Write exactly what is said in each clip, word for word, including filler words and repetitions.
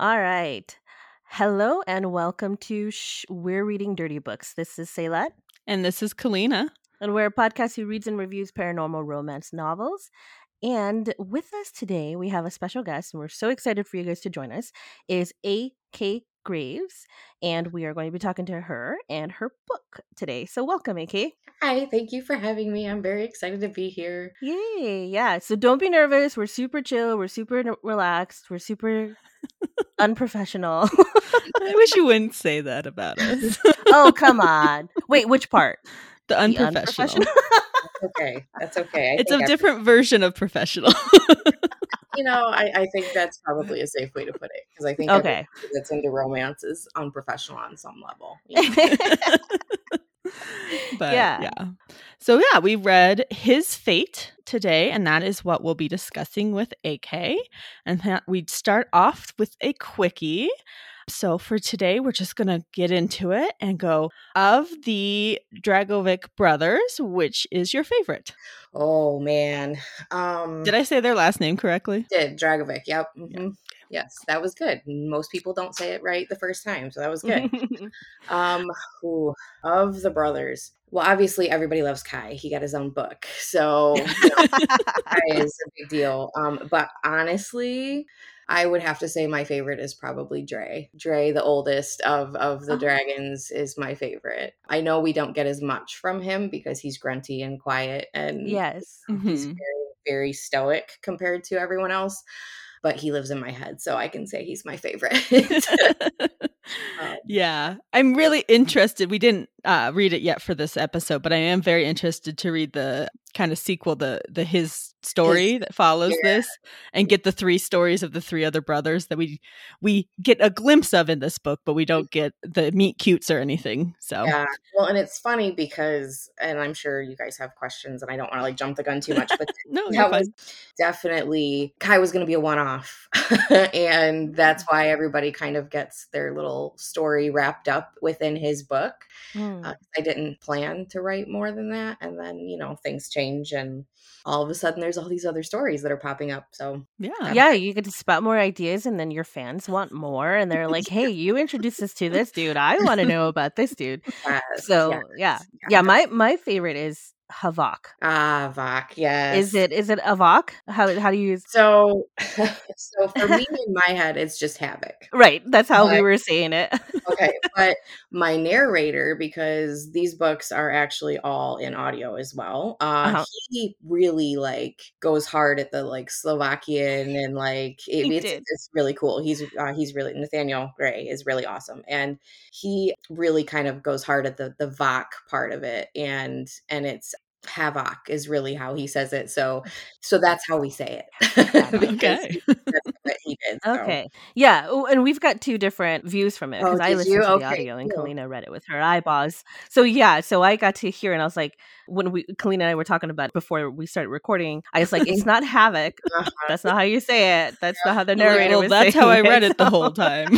All right. Hello and welcome to Shh, We're Reading Dirty Books. This is Saylat. And this is Kalina. And we're a podcast who reads and reviews paranormal romance novels. And with us today, we have a special guest, and we're so excited for you guys to join us, is A K. Graves. And we are going to be talking to her and her book today. So welcome, A K. Hi, thank you for having me. I'm very excited to be here. Yay, yeah. So don't be nervous. We're super chill. We're super relaxed. We're super unprofessional. I wish you wouldn't say that about us. Oh, come on. Wait, which part? The unprofessional. The unprofessional. Okay, that's okay. I it's a different I'm... version of professional. You know, I, I think that's probably a safe way to put it, because I think okay. that's into romance is unprofessional on some level. You know? But yeah. yeah. So yeah, we read His Fate today, and that is what we'll be discussing with A K. And that we'd start off with a quickie. So for today, we're just going to get into it and go of the Dragovic brothers, which is your favorite? Oh, man. Um, did I say their last name correctly? Did. Dragovic. Yep. Mm-hmm. Yeah. Yes. That was good. Most people don't say it right the first time. So that was good. um, ooh, of the brothers. Well, obviously, everybody loves Kai. He got his own book. So you know, Kai is a big deal. Um, but honestly, I would have to say my favorite is probably Dre. Dre, the oldest of, of the oh. dragons, is my favorite. I know we don't get as much from him because he's grunty and quiet, and yes, mm-hmm. he's very, very stoic compared to everyone else. But he lives in my head, so I can say he's my favorite. um, yeah, I'm really interested. We didn't uh, read it yet for this episode, but I am very interested to read the kind of sequel, the the his story his, that follows yeah. this, and get the three stories of the three other brothers that we we get a glimpse of in this book, but we don't get the meet cutes or anything. So yeah, well, and it's funny because, and I'm sure you guys have questions, and I don't want to like jump the gun too much, but no, that was definitely Kai was going to be a one-off. Off. And that's why everybody kind of gets their little story wrapped up within his book. Mm. Uh, I didn't plan to write more than that. And then, you know, things change and all of a sudden there's all these other stories that are popping up. So yeah, um, yeah, you get to spot more ideas and then your fans want more. And they're like, hey, you introduced us to this dude. I want to know about this dude. Yes, so yes, yeah. yeah, yeah. My, my favorite is Havok. Ah, Vok. Yes. Is it? Is it Havok? How how do you use? So, so for me in my head, it's just Havok. Right. That's how but, we were saying it. Okay, but my narrator, because these books are actually all in audio as well. Uh, uh-huh. He really like goes hard at the like Slovakian and like it, it's did. it's really cool. He's uh, he's really Nathaniel Gray is really awesome, and he really kind of goes hard at the the Vok part of it, and and it's. Havok is really how he says it, so so that's how we say it. Okay, that's what he did, so. Okay, yeah, oh, and we've got two different views from it because oh, I listened you? to okay. the audio and cool. Kalina read it with her eyeballs. So yeah, so I got to hear and I was like, when we Kalina and I were talking about it before we started recording, I was like, it's not Havok. Uh-huh. That's not how you say it. That's yeah. not how the narrator. Well, was that's saying how I read it, it the whole time.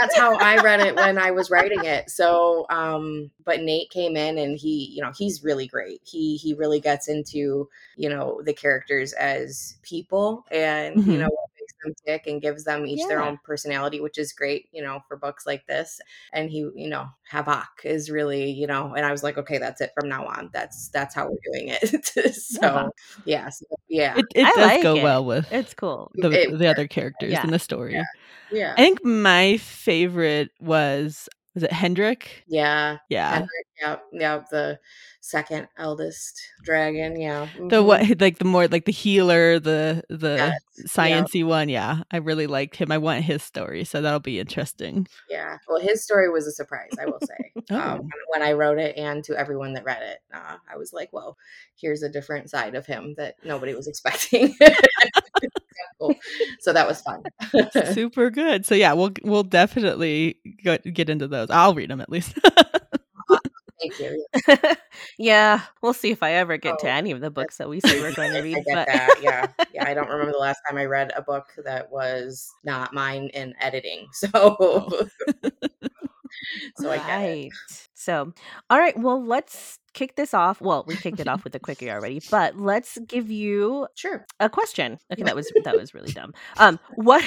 That's how I read it when I was writing it. So, um, but Nate came in and he, you know, he's really great. He, he really gets into, you know, the characters as people and, mm-hmm. you know, what makes them tick and gives them each yeah. their own personality, which is great, you know, for books like this. And he, you know, Havok is really, you know, and I was like, okay, that's it from now on. That's, that's how we're doing it. So yeah. So, yeah. It, it does like go it. well with it's cool. the, it, the other characters yeah. in the story. Yeah. yeah. I think my favorite was, was it Hendrick? Yeah. Yeah. Hendrick, yep. Yep. The second eldest dragon. Yeah. Mm-hmm. The what, like the more like the healer, the, the yes. science-y yep. one. Yeah. I really liked him. I want his story. So that'll be interesting. Yeah. Well, his story was a surprise, I will say. oh. um, when I wrote it and to everyone that read it, uh, I was like, well, here's a different side of him that nobody was expecting. So that was fun. Super good. So yeah, we'll we'll definitely go, get into those. I'll read them at least. Thank you. Yeah, we'll see if I ever get oh, to any of the books that we say we're going to read. I get but... that. Yeah, yeah. I don't remember the last time I read a book that was not mine in editing. So, oh. so right. I get it. So, all right. Well, let's kick this off. Well, we kicked it off with a quickie already, but let's give you sure a question. Okay, that was that was really dumb. Um, what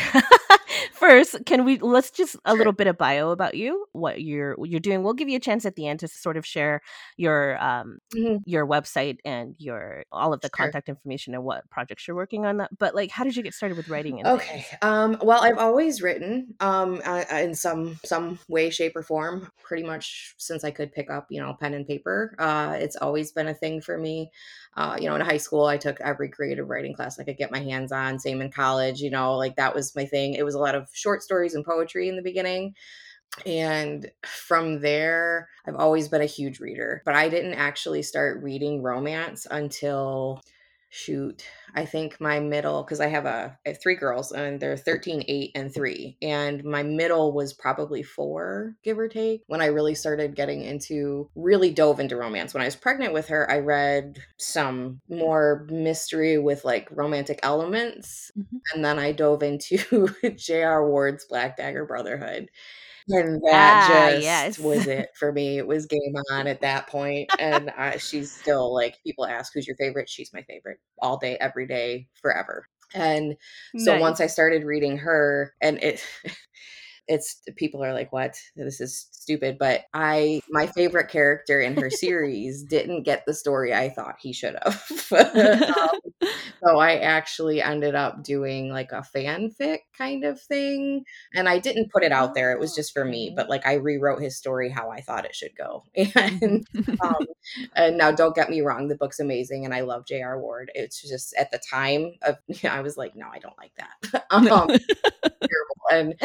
first? Can we let's just a sure. little bit of bio about you, what you're what you're doing. We'll give you a chance at the end to sort of share your um mm-hmm. your website and your all of the sure. contact information and what projects you're working on. That, but like, how did you get started with writing? And okay, things? um, well, I've always written um uh, in some some way, shape, or form, pretty much since I could pick up you know pen and paper. Uh, it's always been a thing for me. Uh, you know, in high school, I took every creative writing class I could get my hands on. Same in college, you know, like that was my thing. It was a lot of short stories and poetry in the beginning. And from there, I've always been a huge reader, but I didn't actually start reading romance until, shoot, I think my middle, because I have a I have three girls and they're thirteen, eight, and three. And my middle was probably four, give or take, when I really started getting into, really dove into romance. When I was pregnant with her, I read some more mystery with like romantic elements. Mm-hmm. And then I dove into J R. Ward's Black Dagger Brotherhood. And that ah, just yes. was it for me. It was game on at that point. And uh, she's still like, people ask, who's your favorite? She's my favorite all day, every day, forever. And so nice. Once I started reading her, and it, it's people are like, what? This is stupid. But I, my favorite character in her series didn't get the story I thought he should have. um, So I actually ended up doing like a fanfic kind of thing. And I didn't put it out there. It was just for me. But like I rewrote his story how I thought it should go. And, um, and now don't get me wrong. The book's amazing. And I love J R. Ward. It's just at the time of, you know, I was like, no, I don't like that. um, and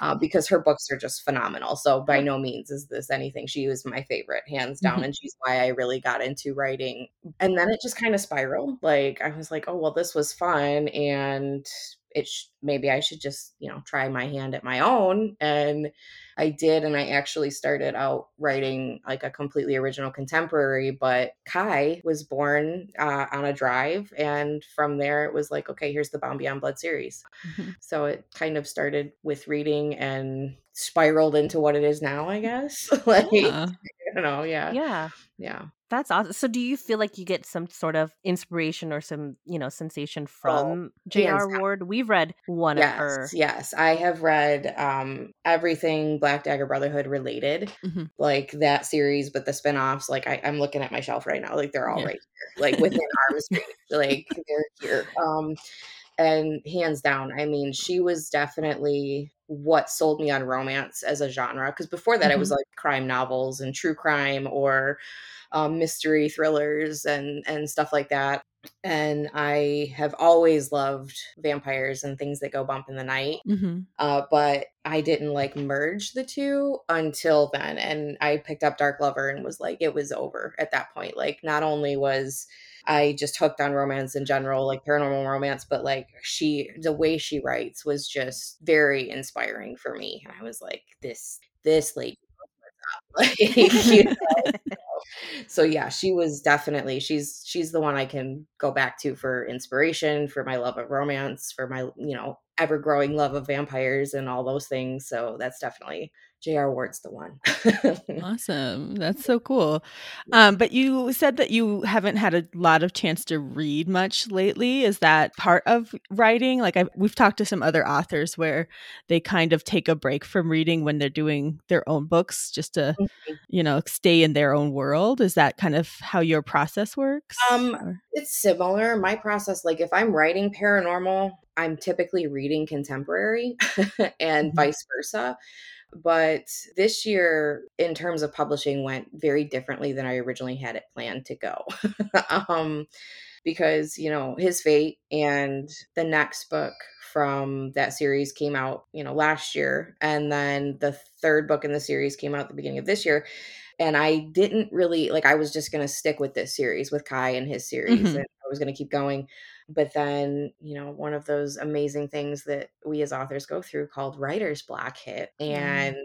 uh, because her books are just phenomenal. So by no means is this anything. She was my favorite, hands down. Mm-hmm. And she's why I really got into writing. And then it just kind of spiraled. Like I was like, oh, well, this was fun, and it sh- maybe I should just, you know, try my hand at my own. And I did. And I actually started out writing like a completely original contemporary, but Kai was born uh, on a drive. And from there it was like, okay, here's the Bound Beyond Blood series. Mm-hmm. So it kind of started with reading and spiraled into what it is now, I guess. like, yeah. I don't know. Yeah. Yeah. Yeah. That's awesome. So do you feel like you get some sort of inspiration or some, you know, sensation from oh, J R. Ward? We've read one yes, of her. Yes. I have read um, everything Black Dagger Brotherhood related, mm-hmm. like that series, but the spinoffs, like I, I'm looking at my shelf right now, like they're all yeah. right here, like within arm's reach, like they're here. Um, and hands down, I mean, she was definitely what sold me on romance as a genre. Because before that, mm-hmm. it was like crime novels and true crime or um, mystery thrillers and, and stuff like that. And I have always loved vampires and things that go bump in the night. Mm-hmm. Uh, but I didn't like merge the two until then. And I picked up Dark Lover and was like, it was over at that point. Like, not only was I just hooked on romance in general, like paranormal romance, but like she, the way she writes was just very inspiring for me. And I was like, this, this lady. Like, you know? So yeah, she was definitely, she's, she's the one I can go back to for inspiration, for my love of romance, for my, you know, ever growing love of vampires and all those things. So that's definitely J R. Ward's the one. Awesome. That's so cool. Um, but you said that you haven't had a lot of chance to read much lately. Is that part of writing? Like I've, we've talked to some other authors where they kind of take a break from reading when they're doing their own books just to, mm-hmm. you know, stay in their own world. Is that kind of how your process works? Um, or? It's similar. My process, like if I'm writing paranormal, I'm typically reading contemporary and mm-hmm. vice versa. But this year, in terms of publishing, went very differently than I originally had it planned to go. um, because, you know, His Fate and the next book from that series came out, you know, last year. And then the third book in the series came out at the beginning of this year. And I didn't really, like, I was just going to stick with this series, with Kai and his series. Mm-hmm. And I was going to keep going. But then, you know, one of those amazing things that we as authors go through called writer's block hit. And mm.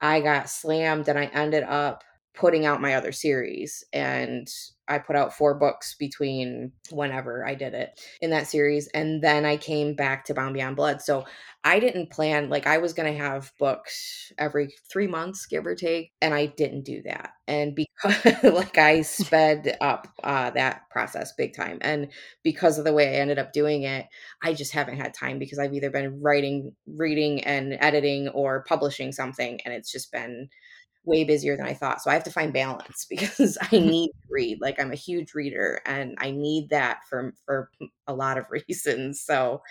I got slammed and I ended up putting out my other series, and I put out four books between whenever I did it in that series. And then I came back to Bound Beyond Blood. So I didn't plan, like I was going to have books every three months, give or take. And I didn't do that. And because like I sped up uh, that process big time. And because of the way I ended up doing it, I just haven't had time because I've either been writing, reading and editing or publishing something. And it's just been way busier than I thought. So I have to find balance because I need to read. Like I'm a huge reader and I need that for, for a lot of reasons. So,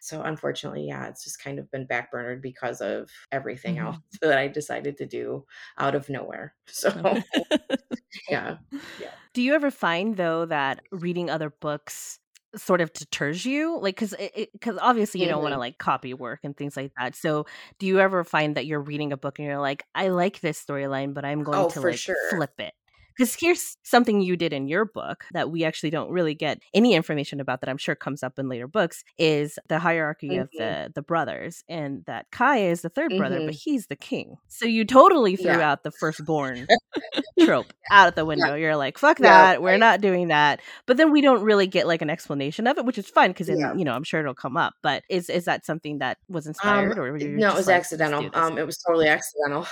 so unfortunately, yeah, it's just kind of been backburnered because of everything mm-hmm. else that I decided to do out of nowhere. So yeah. yeah. Do you ever find though that reading other books sort of deters you? Like, cause it, cause obviously you mm-hmm. don't want to like copy work and things like that. So do you ever find that you're reading a book and you're like, I like this storyline, but I'm going oh, to like sure. flip it? Cause here's something you did in your book that we actually don't really get any information about that I'm sure comes up in later books is the hierarchy mm-hmm. of the, the brothers, and that Kai is the third mm-hmm. brother, but he's the king. So you totally threw yeah. out the firstborn trope out of the window. Yeah. You're like, fuck that. Yeah, We're right. not doing that. But then we don't really get like an explanation of it, which is fine because, yeah. you know, I'm sure it'll come up. But is is that something that was inspired? Um, or were you No, it was like, accidental. Um, it was totally accidental.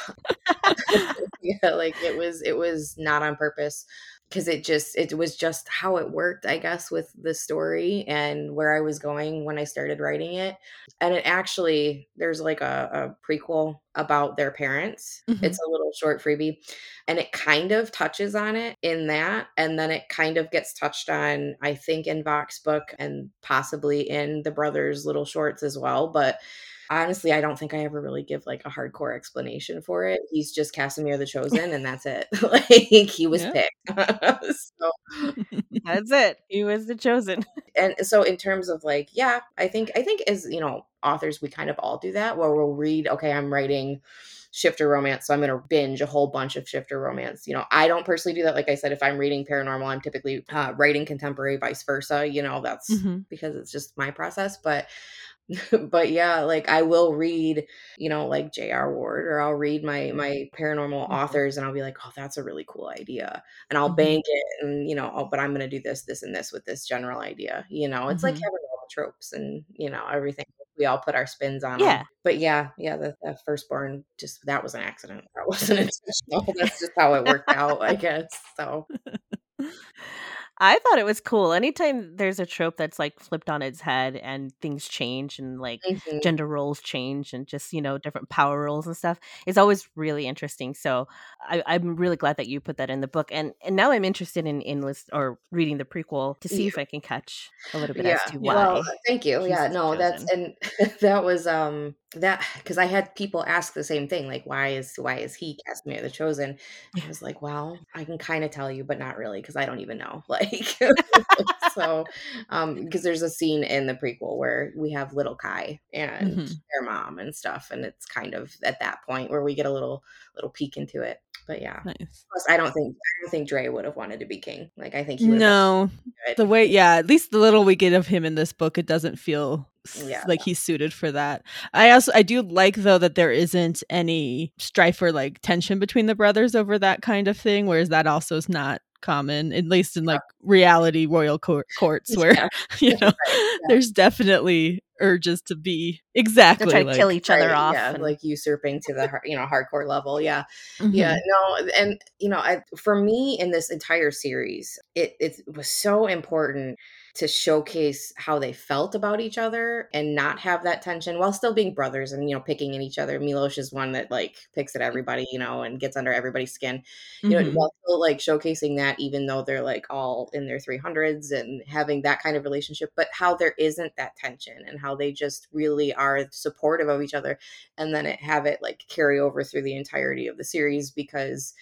yeah, like it was, it was not on purpose because it just it was just how it worked, I guess, with the story and where I was going when I started writing it. And it actually, there's like a, a prequel about their parents. Mm-hmm. It's a little short freebie and it kind of touches on it in that, and then it kind of gets touched on, I think, in Vok's book and possibly in the brothers' little shorts as well. But honestly, I don't think I ever really give like a hardcore explanation for it. He's just Casimir the Chosen, and that's it. Like he was yeah. picked. So that's it. He was the Chosen. And so, in terms of like, yeah, I think I think as you know, authors, we kind of all do that. Where we'll read, okay, I'm writing shifter romance, so I'm going to binge a whole bunch of shifter romance. You know, I don't personally do that. Like I said, if I'm reading paranormal, I'm typically uh, writing contemporary, vice versa. You know, that's mm-hmm. because it's just my process, but. But yeah, like I will read, you know, like J R. Ward, or I'll read my my paranormal mm-hmm. authors, and I'll be like, oh, that's a really cool idea, and I'll mm-hmm. bank it, and you know, oh, but I'm gonna do this, this, and this with this general idea. You know, it's mm-hmm. like having all the tropes and you know everything. We all put our spins on. Yeah. Them. But yeah, yeah, the, the firstborn just that was an accident. That wasn't intentional. That's just how it worked out, I guess. So. I thought it was cool. Anytime there's a trope that's like flipped on its head and things change and like mm-hmm. gender roles change and just, you know, different power roles and stuff, it's always really interesting. So I, I'm really glad that you put that in the book. And and now I'm interested in, in list or reading the prequel to see yeah. if I can catch a little bit yeah. as to why. Well, thank you. She's yeah, no, chosen. That's and that was um that because I had people ask the same thing, like, why is why is he Casimir the Chosen? And I was like, well, I can kind of tell you, but not really, because I don't even know. Like, so um because there's a scene in the prequel where we have little Kai and mm-hmm. their mom and stuff, and it's kind of at that point where we get a little little peek into it. But yeah, nice. Plus, I don't think I don't think Dre would have wanted to be king. Like I think he would no the way yeah at least the little we get of him in this book, it doesn't feel yeah, like yeah. he's suited for that. I also I do like though that there isn't any strife or like tension between the brothers over that kind of thing, whereas that also is not common, at least in like reality royal court- courts where yeah. you know yeah. there's definitely urges to be exactly they're trying like, to kill each other right, off yeah, and- like usurping to the you know hardcore level yeah mm-hmm. yeah no and you know I, for me in this entire series it it was so important to showcase how they felt about each other and not have that tension while still being brothers and, you know, picking at each other. Milos is one that like picks at everybody, you know, and gets under everybody's skin, you mm-hmm. know, while still like showcasing that, even though they're like all in their three hundreds and having that kind of relationship, but how there isn't that tension and how they just really are supportive of each other. And then it have it like carry over through the entirety of the series because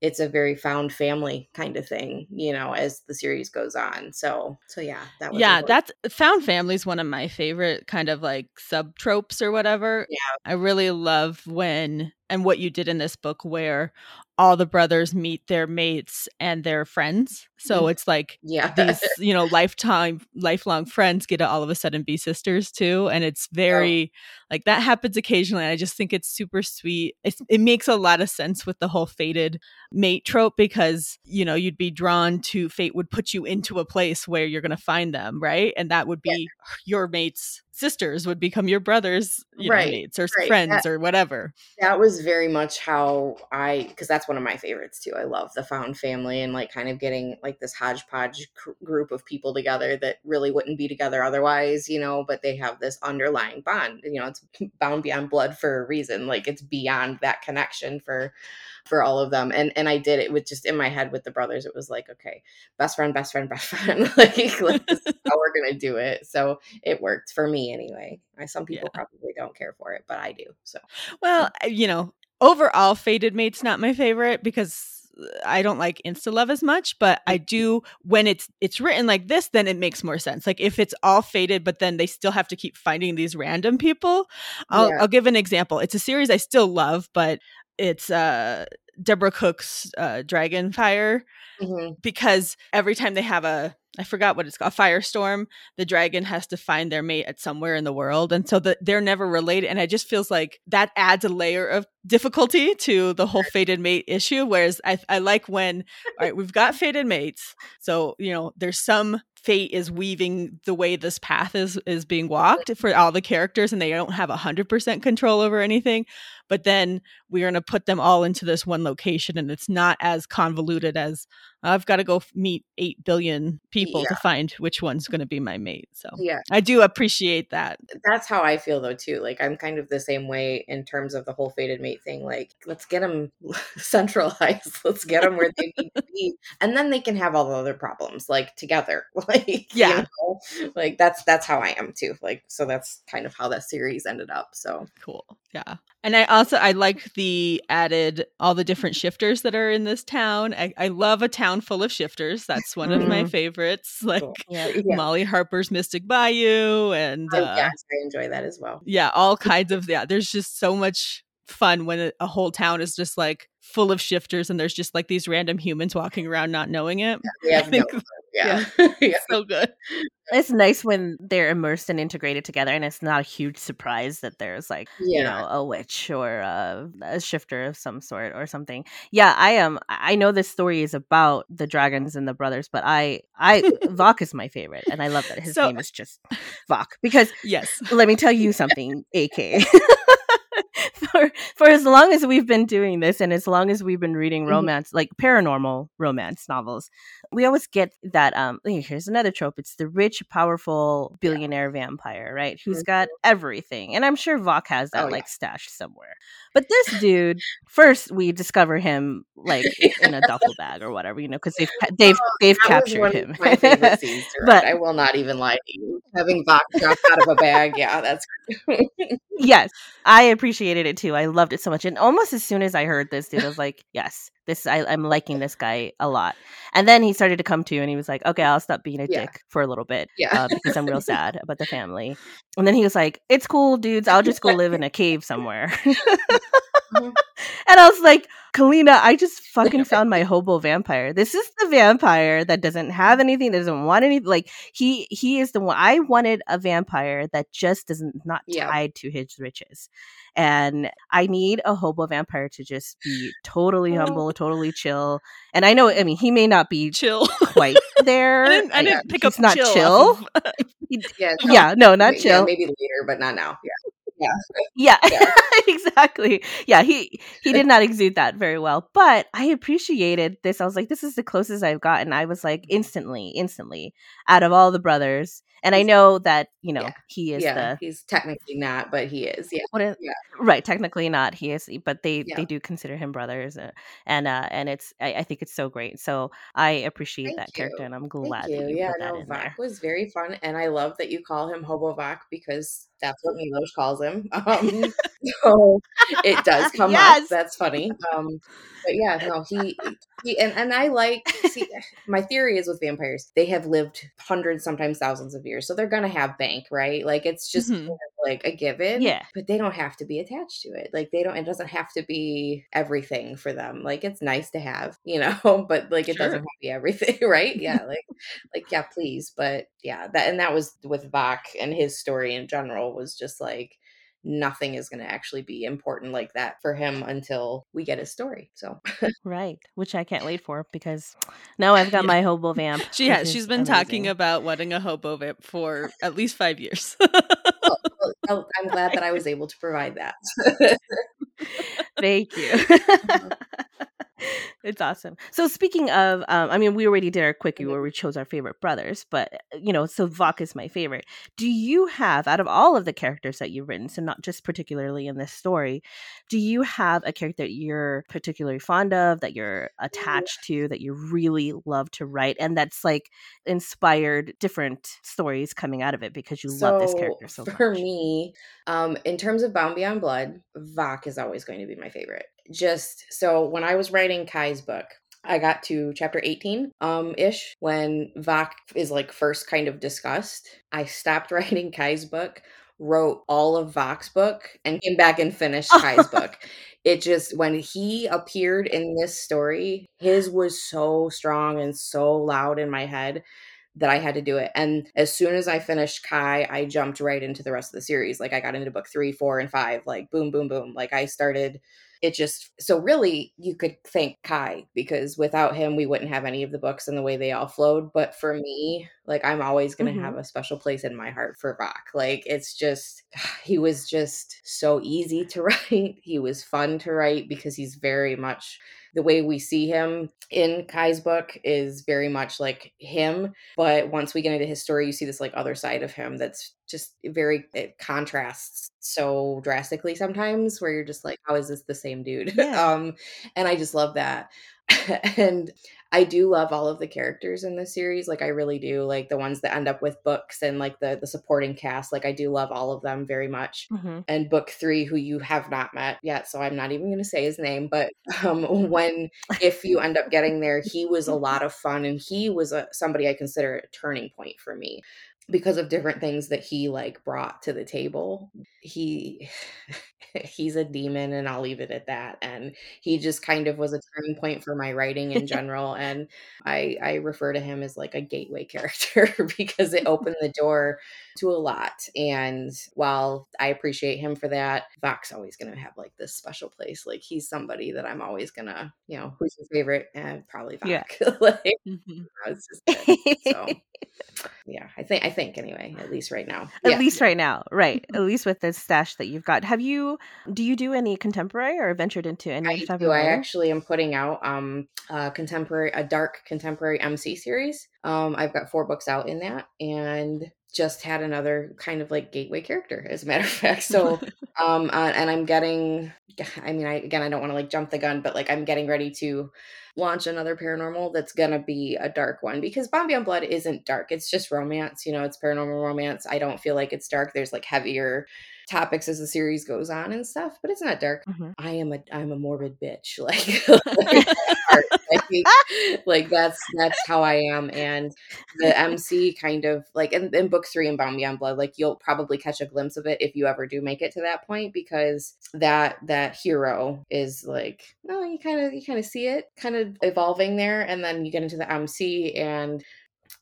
it's a very found family kind of thing, you know, as the series goes on. So, so yeah. that was Yeah, important. That's found family is one of my favorite kind of like sub tropes or whatever. Yeah. I really love when and what you did in this book where all the brothers meet their mates and their friends. So it's like yeah. these, you know, lifetime, lifelong friends get to all of a sudden be sisters too. And it's very oh. like that happens occasionally. And I just think it's super sweet. It's, it makes a lot of sense with the whole fated mate trope because, you know, you'd be drawn to fate would put you into a place where you're going to find them. Right. And that would be yeah. your mates. Sisters would become your brothers, you right. know, mates or right. friends that, or whatever. That was very much how I, because that's one of my favorites too. I love the found family and like kind of getting like this hodgepodge cr- group of people together that really wouldn't be together otherwise, you know, but they have this underlying bond. You know, it's bound beyond blood for a reason. Like it's beyond that connection for for all of them. And and I did it with just in my head with the brothers. It was like, okay, best friend, best friend, best friend. like, like this is how we're going to do it. So it worked for me. Anyway, I, some people yeah. probably don't care for it, but I do. So, well, you know, overall, fated mate's not my favorite because I don't like insta love as much. But I do when it's it's written like this, then it makes more sense. Like if it's all fated, but then they still have to keep finding these random people. I'll, yeah. I'll give an example. It's a series I still love, but it's uh, Deborah Cook's uh, Dragon Fire mm-hmm. because every time they have a I forgot what it's called, a firestorm, the dragon has to find their mate at somewhere in the world. And so the, they're never related. And it just feels like that adds a layer of difficulty to the whole fated mate issue. Whereas I, I like when, all right, we've got fated mates. So, you know, there's some fate is weaving the way this path is is being walked for all the characters and they don't have one hundred percent control over anything. But then we're going to put them all into this one location and it's not as convoluted as I've got to go meet eight billion people yeah. to find which one's going to be my mate. So yeah. I do appreciate that. That's how I feel though too. Like I'm kind of the same way in terms of the whole fated mate thing. Like let's get them centralized. Let's get them where they need to be. And then they can have all the other problems like together. Like, yeah. You know, like that's, that's how I am too. Like, so that's kind of how that series ended up. So cool. Yeah. And I also, I like the added, all the different shifters that are in this town. I, I love a town full of shifters. That's one mm-hmm. of my favorites. Like cool. yeah, yeah. Molly Harper's Mystic Bayou. And oh, uh, yes, I enjoy that as well. Yeah. All kinds of, yeah, there's just so much fun when a whole town is just like full of shifters and there's just like these random humans walking around not knowing it. Yeah. I think, no. yeah. yeah. yeah. So good. It's nice when they're immersed and integrated together and it's not a huge surprise that there's like, yeah. you know, a witch or a, a shifter of some sort or something. Yeah, I am. Um, I know this story is about the dragons and the brothers, but I, I Vok is my favorite and I love that his so, name is just Vok because yes, let me tell you something, A K For, for as long as we've been doing this and as long as we've been reading romance, mm-hmm. like paranormal romance novels, we always get that, um, here's another trope. It's the rich, powerful billionaire yeah. vampire, right? Who's mm-hmm. got everything. And I'm sure Vok has that oh, like yeah. stash somewhere. But this dude, first we discover him like in a duffel bag or whatever, you know, because they've, they've, they've oh, captured him. My favorite scenes to but I will not even lie to you. Having Vok dropped out of a bag. Yeah, that's yes. I appreciated it too. I loved it so much. And almost as soon as I heard this, dude, I was like, yes, this I, I'm liking this guy a lot. And then he started to come to and he was like, okay, I'll stop being a yeah. dick for a little bit yeah. uh, because I'm real sad about the family. And then he was like, it's cool, dudes. I'll just go live in a cave somewhere. And I was like, Kalina, I just fucking found my hobo vampire. This is the vampire that doesn't have anything, doesn't want anything. Like he he is the one. I wanted a vampire that just doesn't not yeah. tied to his riches. And I need a hobo vampire to just be totally humble, totally chill. And I know, I mean, he may not be chill quite there. I didn't, I didn't I, pick he's up not chill. chill. Of- yeah, no, yeah, no, not chill. Yeah, maybe later, but not now. Yeah. Yeah, yeah, yeah. Exactly. Yeah, he he did not exude that very well, but I appreciated this. I was like, this is the closest I've gotten. I was like, instantly, instantly, out of all the brothers. And I know that, you know, yeah. he is yeah. the... He's technically not, but he is. Yeah. What is, yeah. Right. Technically not. He is. But they, yeah. they do consider him brothers. Uh, and uh, and it's I, I think it's so great. So I appreciate Thank that you. character and I'm glad Thank that you. you yeah, put that no, in Vok there. Was very fun. And I love that you call him Hobo Vok because that's what Milos calls him. Um, so it does come yes. up. That's funny. Um, but yeah, no, he... he and, and I like... See, my theory is with vampires, they have lived hundreds, sometimes thousands of years. So they're going to have bank, right? Like it's just mm-hmm. like a given. Yeah. But they don't have to be attached to it. Like they don't, it doesn't have to be everything for them. Like it's nice to have, you know, but like it sure. doesn't have to be everything, right? Yeah. Like, like, yeah, please. But yeah, that, and that was with Vok, and his story in general was just like, nothing is going to actually be important like that for him until we get his story. So right, which I can't wait for, because now I've got yeah. my hobo vamp. She has. She's been amazing. Talking about wanting a hobo vamp for at least five years. well, well, I'm glad that I was able to provide that. Thank you. It's awesome. So speaking of, um, I mean, we already did our quickie where we chose our favorite brothers, but, you know, so Vok is my favorite. Do you have, out of all of the characters that you've written, so not just particularly in this story, do you have a character that you're particularly fond of, that you're attached to, that you really love to write, and that's like inspired different stories coming out of it because you so love this character so for much? For me, um, in terms of Bound Beyond Blood, Vok is always going to be my favorite. Just so when I was writing Kai's book, I got to chapter eighteen um ish when Vok is like first kind of discussed. I stopped writing Kai's book, wrote all of Vok's book, and came back and finished Kai's book. It just, when he appeared in this story, his was so strong and so loud in my head that I had to do it. And as soon as I finished Kai, I jumped right into the rest of the series. Like I got into book three, four, and five, like boom, boom, boom. Like I started... It just, so really you could thank Kai, because without him, we wouldn't have any of the books and the way they all flowed. But for me, like I'm always going to mm-hmm. have a special place in my heart for Vok. Like it's just, he was just so easy to write. He was fun to write because he's very much, the way we see him in Kai's book is very much like him. But once we get into his story, you see this like other side of him that's just very, it contrasts so drastically sometimes where you're just like, how is this the same dude? Yeah. Um, and I just love that. And I do love all of the characters in this series. Like I really do, like the ones that end up with books and like the, the supporting cast. Like I do love all of them very much. Mm-hmm. And book three, who you have not met yet, so I'm not even going to say his name, but um, when, if you end up getting there, he was a lot of fun, and he was a, somebody I consider a turning point for me because of different things that he like brought to the table. He, he's a demon, and I'll leave it at that. And he just kind of was a turning point for my writing in general. And I, I refer to him as like a gateway character because it opened the door to a lot. And while I appreciate him for that, Vok's always going to have like this special place. Like he's somebody that I'm always going to, you know, who's your favorite? And probably Vok. Yeah. Like, mm-hmm. That's just it. So yeah, I think, I think anyway, at least right now. At yeah. least right now. Right. At least with the stash that you've got. Have you, do you do any contemporary or ventured into any? I do. I actually am putting out um a contemporary, a dark contemporary M C series. Um, I've got four books out in that, and just had another kind of like gateway character, as a matter of fact. So, um, uh, and I'm getting, I mean, I, again, I don't want to like jump the gun, but like I'm getting ready to launch another paranormal that's going to be a dark one, because Bound Beyond Blood isn't dark. It's just romance, you know, it's paranormal romance. I don't feel like it's dark. There's like heavier topics as the series goes on and stuff, but it's not dark. Mm-hmm. I am a, I'm a morbid bitch. Like, like, I think, like that's, that's how I am. And the M C kind of like, in, in book three and Bound Beyond Blood, like you'll probably catch a glimpse of it if you ever do make it to that point, because that, that hero is like, no, you kind of, you kind of see it kind of evolving there. And then you get into the M C and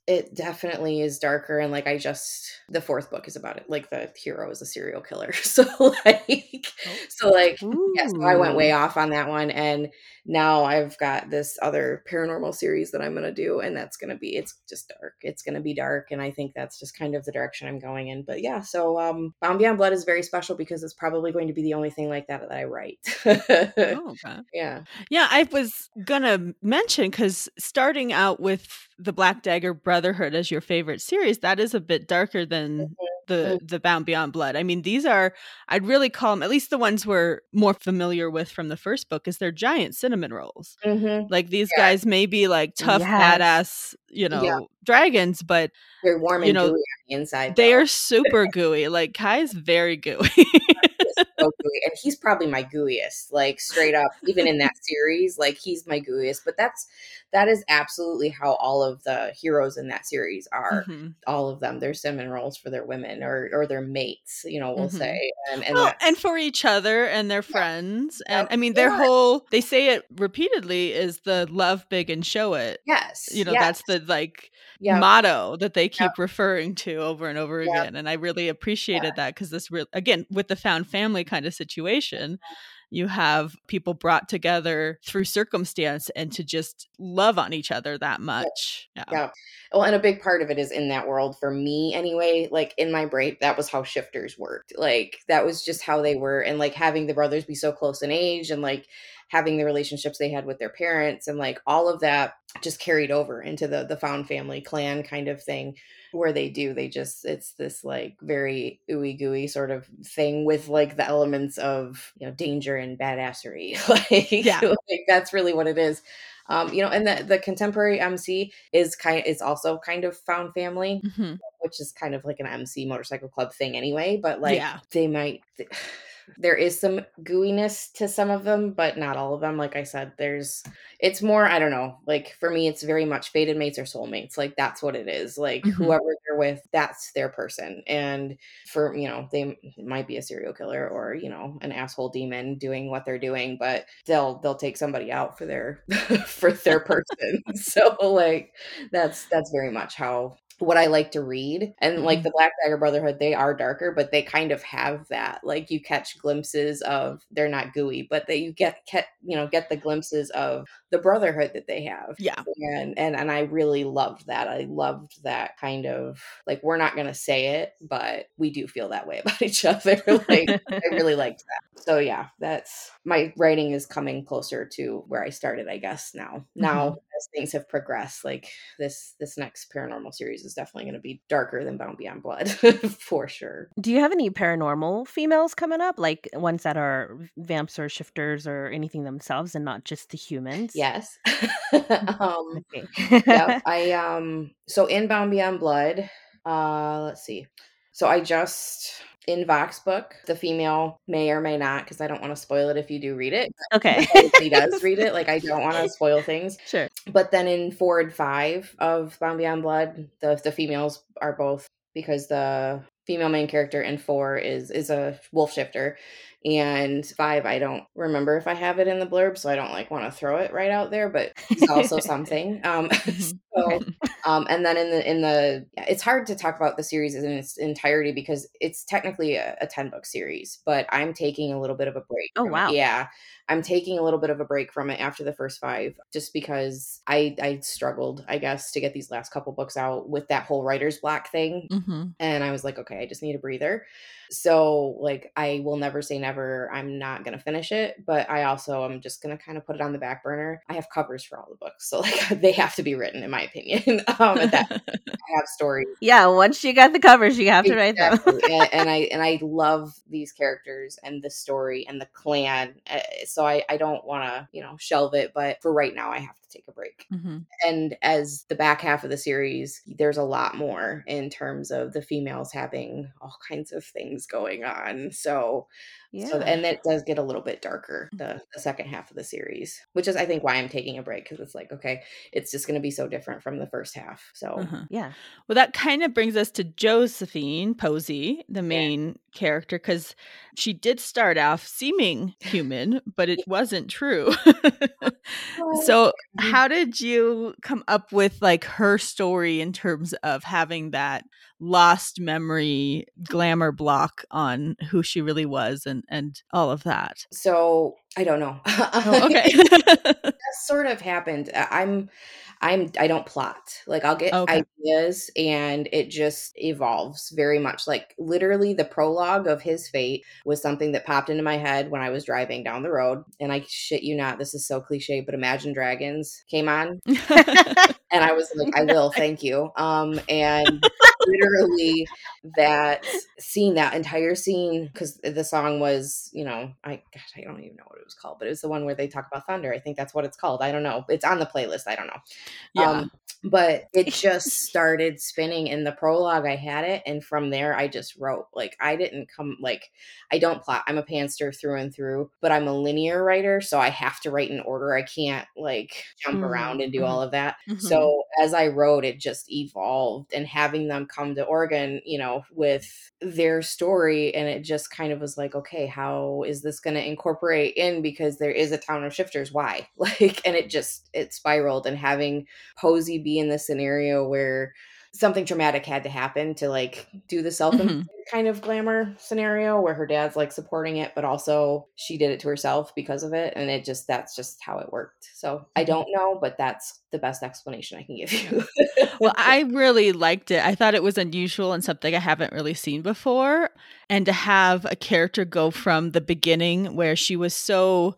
it definitely is darker. And like, I just, the fourth book is about it. Like the hero is a serial killer. So like, oh. so like, Ooh. yeah, so I went way off on that one. And now I've got this other paranormal series that I'm going to do. And that's going to be, it's just dark. It's going to be dark. And I think that's just kind of the direction I'm going in. But yeah, so um, Bound Beyond Blood is very special because it's probably going to be the only thing like that that I write. oh, okay. Yeah. Yeah. I was going to mention, because starting out with the Black Dagger Brotherhood as your favorite series, that is a bit darker than mm-hmm. the the Bound Beyond Blood. I mean, these are, I'd really call them, at least the ones we're more familiar with from the first book, is they're giant cinnamon rolls. Mm-hmm. Like these yeah. guys may be like tough, yes. badass, you know, yeah. dragons, but they're warm and you know, gooey on the inside. They though. are super gooey. Like Kai's very gooey. so gooey. And he's probably my gooeyest, like straight up, even in that series, like he's my gooeyest. But that's, that is absolutely how all of the heroes in that series are. Mm-hmm. All of them, they're cinnamon rolls for their women or, or their mates, you know, we'll mm-hmm. say. And and, well, and for each other and their yeah. friends. And yeah. I mean, their yeah. whole, they say it repeatedly, is the love big and show it. Yes. You know, yes. that's the like yeah. motto that they keep yeah. referring to over and over yeah. again. And I really appreciated yeah. that because this, re- again, with the found family kind of situation, you have people brought together through circumstance and to just love on each other that much. Yeah. yeah. Well, and a big part of it is in that world for me anyway, like in my brain, that was how shifters worked. Like that was just how they were. And like having the brothers be so close in age and like having the relationships they had with their parents and like all of that just carried over into the the found family clan kind of thing where they do, they just, it's this like very ooey gooey sort of thing with like the elements of, you know, danger and badassery. Like, yeah. like that's really what it is. Um, you know, and the, the contemporary M C is kind is also kind of found family, mm-hmm. which is kind of like an M C motorcycle club thing anyway, but like yeah. they might... Th- There is some gooiness to some of them, but not all of them. Like I said, there's, it's more, I don't know, like for me, it's very much fated mates or soulmates. Like that's what it is. Like mm-hmm. whoever they're with, that's their person. And for, you know, they might be a serial killer or, you know, an asshole demon doing what they're doing, but they'll, they'll take somebody out for their, for their person. So like, that's, that's very much how. What I like to read. And like the Black Dagger Brotherhood, they are darker, but they kind of have that. Like you catch glimpses of, they're not gooey, but that you get, get, you know, get the glimpses of the brotherhood that they have. Yeah. And, and, and I really loved that. I loved that kind of like, we're not going to say it, but we do feel that way about each other. Like I really liked that. So yeah, that's, my writing is coming closer to where I started, I guess now, mm-hmm. now as things have progressed, like this, this next paranormal series is Is definitely going to be darker than Bound Beyond Blood for sure. Do you have any paranormal females coming up, like ones that are vamps or shifters or anything themselves and not just the humans? Yes. um, yeah, I um. So in Bound Beyond Blood, uh, let's see. So I just. In Vok's book, the female may or may not, because I don't want to spoil it if you do read it. Okay. He does read it. Like, I don't want to spoil things. Sure. But then in four and five of Bound Beyond Blood, the, the females are both, because the female main character in four is is a wolf shifter. And five, I don't remember if I have it in the blurb, so I don't like want to throw it right out there, but it's also something. Um, so, um, and then in the, in the, it's hard to talk about the series in its entirety because it's technically a, a ten book series, but I'm taking a little bit of a break. Oh, wow. It. Yeah. I'm taking a little bit of a break from it after the first five, just because I, I struggled, I guess, to get these last couple books out with that whole writer's block thing. Mm-hmm. And I was like, okay, I just need a breather. So like, I will never say never, I'm not going to finish it, but I also am just going to kind of put it on the back burner. I have covers for all the books. So like they have to be written in my opinion. um, at that, I have stories. Yeah. Once you got the covers, you have exactly. to write them. and, and I, and I love these characters and the story and the clan. Uh, so I, I don't want to, you know, shelve it, but for right now I have to take a break. Mm-hmm. And as the back half of the series, there's a lot more in terms of the females having all kinds of things going on. So, yeah. so and it does get a little bit darker, the, the second half of the series, which is, I think, why I'm taking a break, because it's like, okay, it's just going to be so different from the first half. So, uh-huh. yeah. Well, that kind of brings us to Josephine Posey, the main yeah. character, because she did start off seeming human, but it wasn't true. So how did you come up with like her story in terms of having that lost memory glamour block on who she really was and, and all of that? So I don't know. Oh, okay. That sort of happened. I'm, I'm, I don't plot. Like I'll get okay. ideas and it just evolves very much. Like literally the prologue of his fate was something that popped into my head when I was driving down the road. And I shit you not, this is so cliche, but Imagine Dragons came on. And I was like, I will, thank you. Um, and literally that scene, that entire scene, because the song was, you know, I, gosh, I don't even know what it was called, but it was the one where they talk about thunder. I think that's what it's called. I don't know. It's on the playlist. I don't know. Yeah. Um, but it just started spinning in the prologue. I had it. And from there, I just wrote. Like, I didn't come, like, I don't plot. I'm a panster through and through, but I'm a linear writer. So I have to write in order. I can't, like, jump mm-hmm. around and do mm-hmm. all of that. Mm-hmm. So as I wrote, it just evolved. And having them come to Oregon, you know, with their story, and it just kind of was like, okay, how is this going to incorporate in, because there is a town of shifters, why? Like, and it just, it spiraled. And having Posey be in this scenario where something traumatic had to happen to, like, do the self mm-hmm. kind of glamour scenario where her dad's, like, supporting it, but also she did it to herself because of it. And it just, that's just how it worked. So I don't know, but that's the best explanation I can give you. Well, I really liked it. I thought it was unusual and something I haven't really seen before. And to have a character go from the beginning where she was so,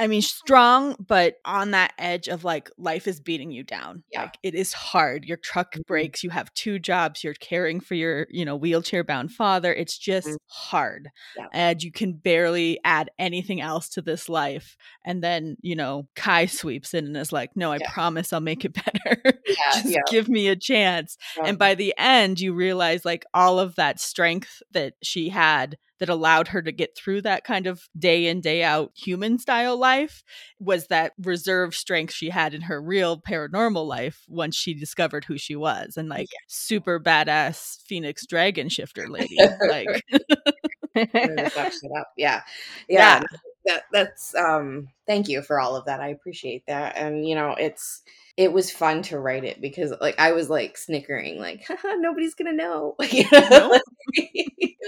I mean, strong, but on that edge of, like, life is beating you down. Yeah. Like, it is hard. Your truck breaks. You have two jobs. You're caring for your, you know, wheelchair bound father. It's just hard. Yeah. And you can barely add anything else to this life. And then, you know, Kai sweeps in and is like, no, I yeah. promise I'll make it better. Yeah, just yeah. give me a chance. Yeah. And by the end, you realize, like, all of that strength that she had that allowed her to get through that kind of day in, day out human style life was that reserve strength she had in her real paranormal life once she discovered who she was. And, like, yeah. super badass Phoenix dragon shifter lady. Like, up. Yeah. Yeah. yeah. That, that's, um, thank you for all of that. I appreciate that. And, you know, it's, it was fun to write it because, like, I was, like, snickering, like, haha, nobody's going to know. Like, no.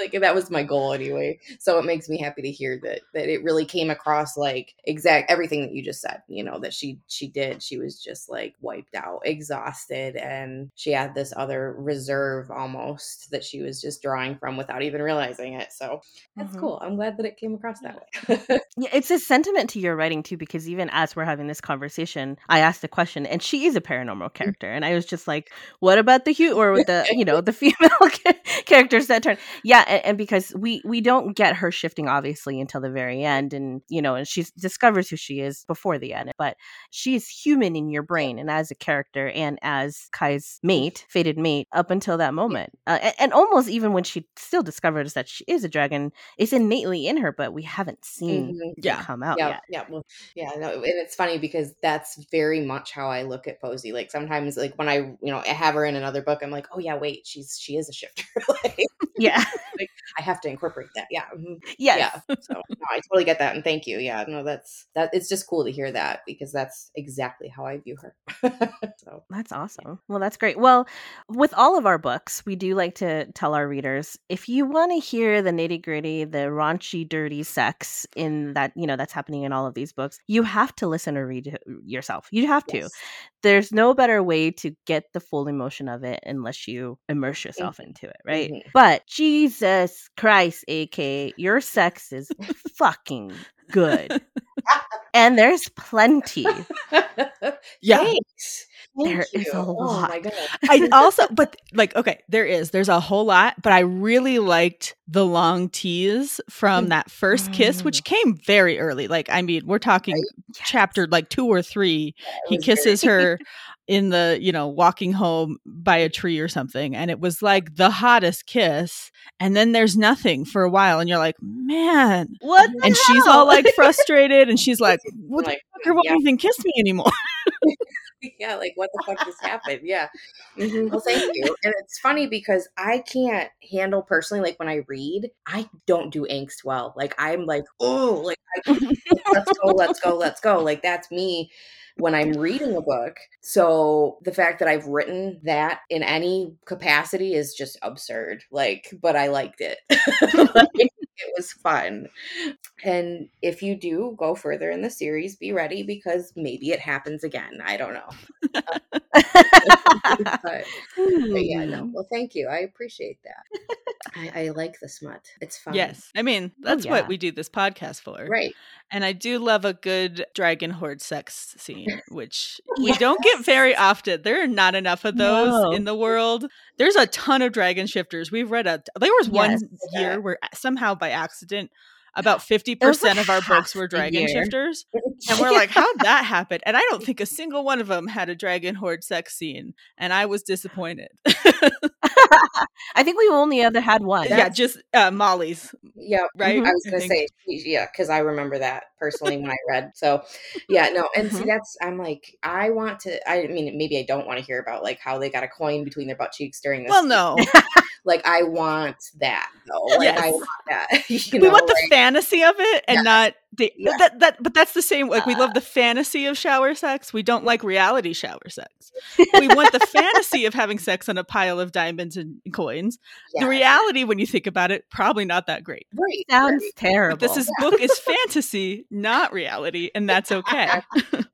Like, that was my goal anyway. So it makes me happy to hear that, that it really came across, like, exact everything that you just said, you know, that she, she did, she was just, like, wiped out, exhausted. And she had this other reserve almost that she was just drawing from without even realizing it. So that's mm-hmm. cool. I'm glad that it came across that way. Yeah, it's a sentiment to your writing too, because even as we're having this conversation, I asked a question, and she is a paranormal character. And I was just like, what about the hu- or the, you know, the female characters that turn. Yeah. And, and because we, we don't get her shifting obviously until the very end, and, you know, and she discovers who she is before the end, but she is human in your brain and as a character and as Kai's mate, fated mate, up until that moment. Uh, and, and almost even when she still discovers that she is a dragon, it's innately in her, but we haven't seen mm-hmm. it yeah. come out yeah, yet. Yeah. Well, yeah. No, and it's funny because that's very much how I look at Posey. Like, sometimes, like, when I, you know, I have her in another book, I'm like, oh yeah, wait, she's, she is a shifter. Like, yeah. Like, I have to incorporate that. Yeah. Yes. Yeah. So no, I totally get that. And thank you. Yeah. No, that's that. It's just cool to hear that because that's exactly how I view her. So that's awesome. Well, that's great. Well, with all of our books, we do like to tell our readers, if you want to hear the nitty gritty, the raunchy, dirty sex in that, you know, that's happening in all of these books, you have to listen or read yourself. You have to. Yes. There's no better way to get the full emotion of it unless you immerse yourself mm-hmm. into it, right? Mm-hmm. But Jesus Christ, A K, your sex is fucking good. And there's plenty. Yeah. Thanks. Thank there you. Is a lot. Oh my God. I also, but like, okay, there is. There's a whole lot, but I really liked the long tease from that first kiss, which came very early. Like, I mean, we're talking right? chapter like two or three. Yeah, he kisses great. Her in the, you know, walking home by a tree or something. And it was like the hottest kiss. And then there's nothing for a while. And you're like, man, what? And hell? She's all like frustrated. And she's like, what the like, fuck? Won't yeah. even kiss me anymore. Yeah, like, what the fuck just happened? Yeah. Mm-hmm. Well, thank you. And it's funny because I can't handle personally, like, when I read, I don't do angst well. Like, I'm like, oh, like, I, let's go, let's go, let's go. Like, that's me when I'm reading a book. So the fact that I've written that in any capacity is just absurd. Like, but I liked it. Like, it was fun. And if you do go further in the series, be ready because maybe it happens again. I don't know. but, but yeah, no. Well, thank you. I appreciate that. I, I like the smut. It's fun. Yes. I mean, that's oh, yeah. what we do this podcast for. Right. And I do love a good dragon horde sex scene, which yes. we don't get very often. There are not enough of those no. in the world. There's a ton of dragon shifters. We've read a, there was one yes, year yeah. where somehow by accident about fifty percent of our books were dragon shifters. And we're like, how'd that happen? And I don't think a single one of them had a dragon horde sex scene. And I was disappointed. I think we only other had one. Yeah, That's- just uh, Molly's. Yeah, right. Mm-hmm. I was going to say, yeah, because I remember that personally when I read. So, yeah, no. And mm-hmm. see, that's, I'm like, I want to, I mean, maybe I don't want to hear about like how they got a coin between their butt cheeks during this. Well, no. Like, I want that, though. Like, yes. I want that. You know, we want the like, fantasy of it and yeah. not the, yeah. that, that, but that's the same. Like, we love the fantasy of shower sex. We don't like reality shower sex. We want the fantasy of having sex on a pile of diamonds and coins. Yeah. The reality, when you think about it, probably not that great. Right. Sounds right. terrible. But this is, yeah. book is fantasy, not reality, and that's okay.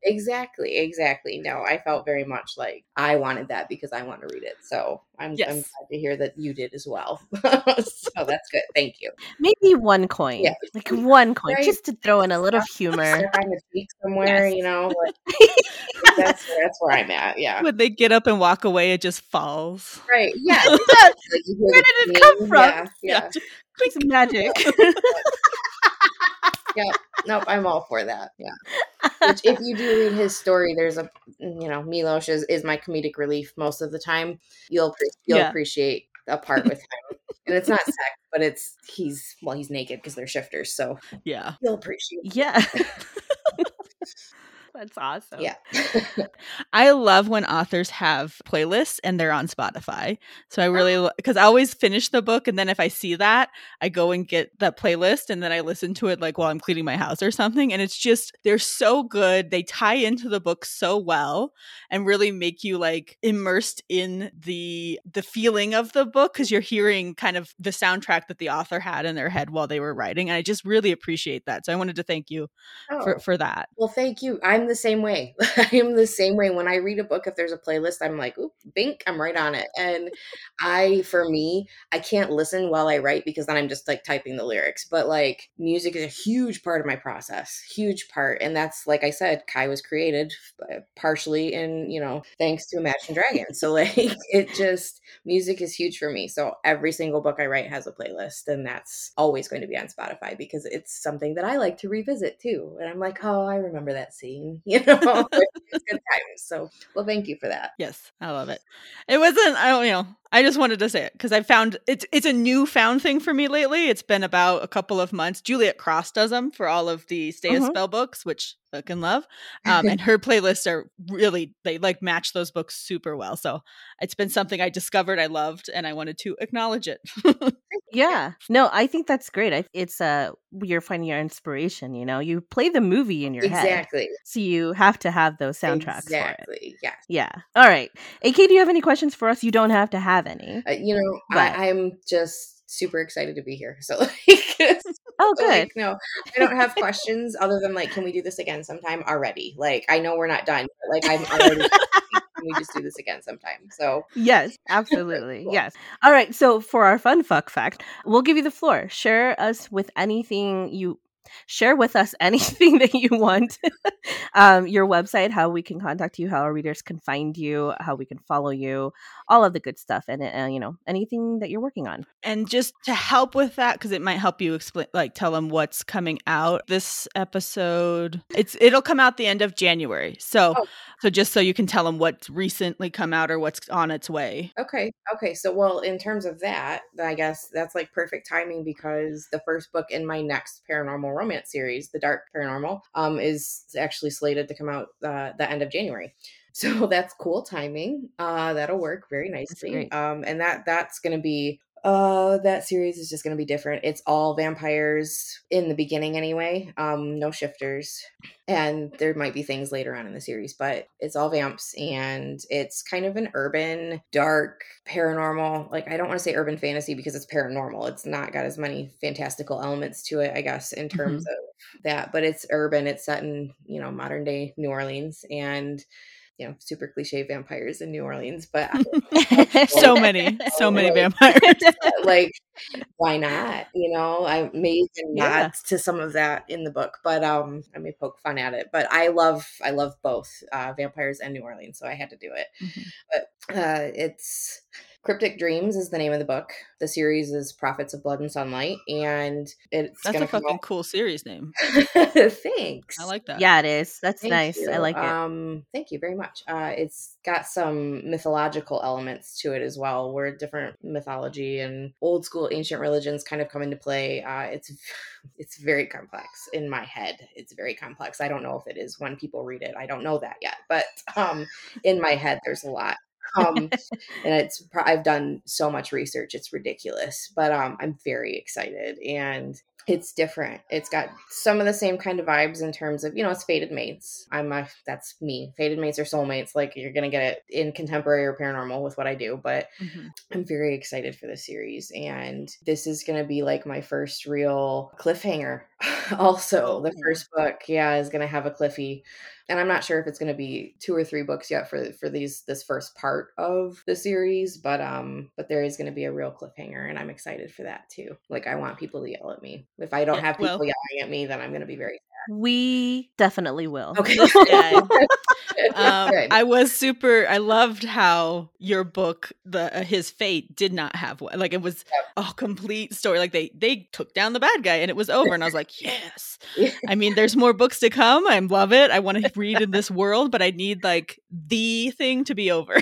Exactly. Exactly. No, I felt very much like I wanted that because I want to read it. So I'm, yes. I'm glad to hear that you did as well. So that's good. Thank you. Maybe one coin. Yeah. Like one coin. Right. Just to throw in a little humor. I'm a tweak somewhere, yes. you know. Like, that's, that's where I'm at. Yeah. When they get up and walk away, it just falls. Right. Yeah. Like where did it name. come from? Yeah. yeah. yeah. Quick magic. Yeah, nope, I'm all for that. Yeah. Which, if you do read his story, there's a, you know, Milos is, is my comedic relief most of the time. You'll you'll yeah. appreciate a part with him. And it's not sex, but it's, he's, well, he's naked because they're shifters. So, yeah. You'll appreciate it. Yeah. That's awesome. Yeah. I love when authors have playlists and they're on Spotify. So I really, because I always finish the book. And then if I see that, I go and get that playlist. And then I listen to it like while I'm cleaning my house or something. And it's just, they're so good. They tie into the book so well and really make you like immersed in the, the feeling of the book. Because you're hearing kind of the soundtrack that the author had in their head while they were writing. And I just really appreciate that. So I wanted to thank you oh. for, for that. Well, thank you. I'm the same way. I am the same way. When I read a book, if there's a playlist, I'm like, oop, bink, I'm right on it. And I, for me, I can't listen while I write because then I'm just like typing the lyrics. But like music is a huge part of my process, huge part. And that's, like I said, Kai was created partially in, you know, thanks to Imagine Dragons. So like it just, music is huge for me. So every single book I write has a playlist, and that's always going to be on Spotify because it's something that I like to revisit too. And I'm like, oh, I remember that scene. You know, it's good times. So, well, thank you for that. Yes, I love it. It wasn't, I don't, you know, I just wanted to say it because I found it's it's a newfound thing for me lately. It's been about a couple of months. Juliet Cross does them for all of the Stay mm-hmm. a Spell books, which I fucking love. Um, and her playlists are really, they like match those books super well. So it's been something I discovered I loved and I wanted to acknowledge it. Yeah. No, I think that's great. I, it's uh, you're finding your inspiration, you know? You play the movie in your exactly. head. Exactly. So you have to have those soundtracks exactly. for it. Yeah. Yeah. All right. A K, do you have any questions for us? You don't have to have any uh, you know but... I, I'm just super excited to be here, so like oh good like, no I don't have questions other than like, can we do this again sometime already? Like, I know we're not done, but like I'm already we just do this again sometime. So yes, absolutely. Cool. Yes. All right, so for our fun fuck fact, we'll give you the floor. Share us with anything you Share with us anything that you want. um, your website, how we can contact you, how our readers can find you, how we can follow you, all of the good stuff, and uh, you know, anything that you're working on. And just to help with that, because it might help you explain, like tell them what's coming out this episode. It's it'll come out the end of January, so oh. so just so you can tell them what's recently come out or what's on its way. Okay, okay. So well, in terms of that, I guess that's like perfect timing because the first book in my next paranormal romance series, The Dark Paranormal, um, is actually slated to come out uh, the end of January. So that's cool timing. Uh, that'll work very nicely. Um, and that that's going to be, uh, that series is just going to be different. It's all vampires in the beginning anyway. Um, no shifters. And there might be things later on in the series, but it's all vamps, and it's kind of an urban, dark, paranormal. Like, I don't want to say urban fantasy because it's paranormal. It's not got as many fantastical elements to it, I guess, in terms mm-hmm. of that. But it's urban. It's set in, you know, modern day New Orleans, and you know, super cliche vampires in New Orleans, but so many, so many vampires. Like, why not? You know, I may even yeah. nod to some of that in the book, but um, I may poke fun at it. But I love, I love both uh, vampires and New Orleans, so I had to do it. Mm-hmm. But uh, it's Cryptic Dreams is the name of the book. The series is Prophets of Blood and Sunlight, and it's that's a fucking out. cool series name. Thanks. I like that. Yeah, it is. That's thank nice. You. I like it. Um, thank you very much. Uh, it's got some mythological elements to it as well, where different mythology and old school ancient religions kind of come into play. Uh, it's it's very complex in my head. It's very complex. I don't know if it is when people read it. I don't know that yet, but um, in my head, there's a lot. um, and it's, I've done so much research. It's ridiculous, but, um, I'm very excited and it's different. It's got some of the same kind of vibes in terms of, you know, it's fated mates. I'm a, that's me. Fated mates or soulmates. Like you're going to get it in contemporary or paranormal with what I do, but mm-hmm. I'm very excited for this series. And this is going to be like my first real cliffhanger. Also, the first book, yeah, is going to have a cliffy. And I'm not sure if it's going to be two or three books yet for for these this first part of the series, but um, but there is going to be a real cliffhanger, and I'm excited for that too. Like I want people to yell at me. If I don't yeah, have people well, yelling at me, then I'm going to be very sad. We definitely will. Okay. Yeah. Um, I was super. I loved how your book, the uh, his fate, did not have one. Like it was a complete story. Like they they took down the bad guy and it was over. And I was like, yes. I mean, there's more books to come. I love it. I want to read in this world, but I need like the thing to be over.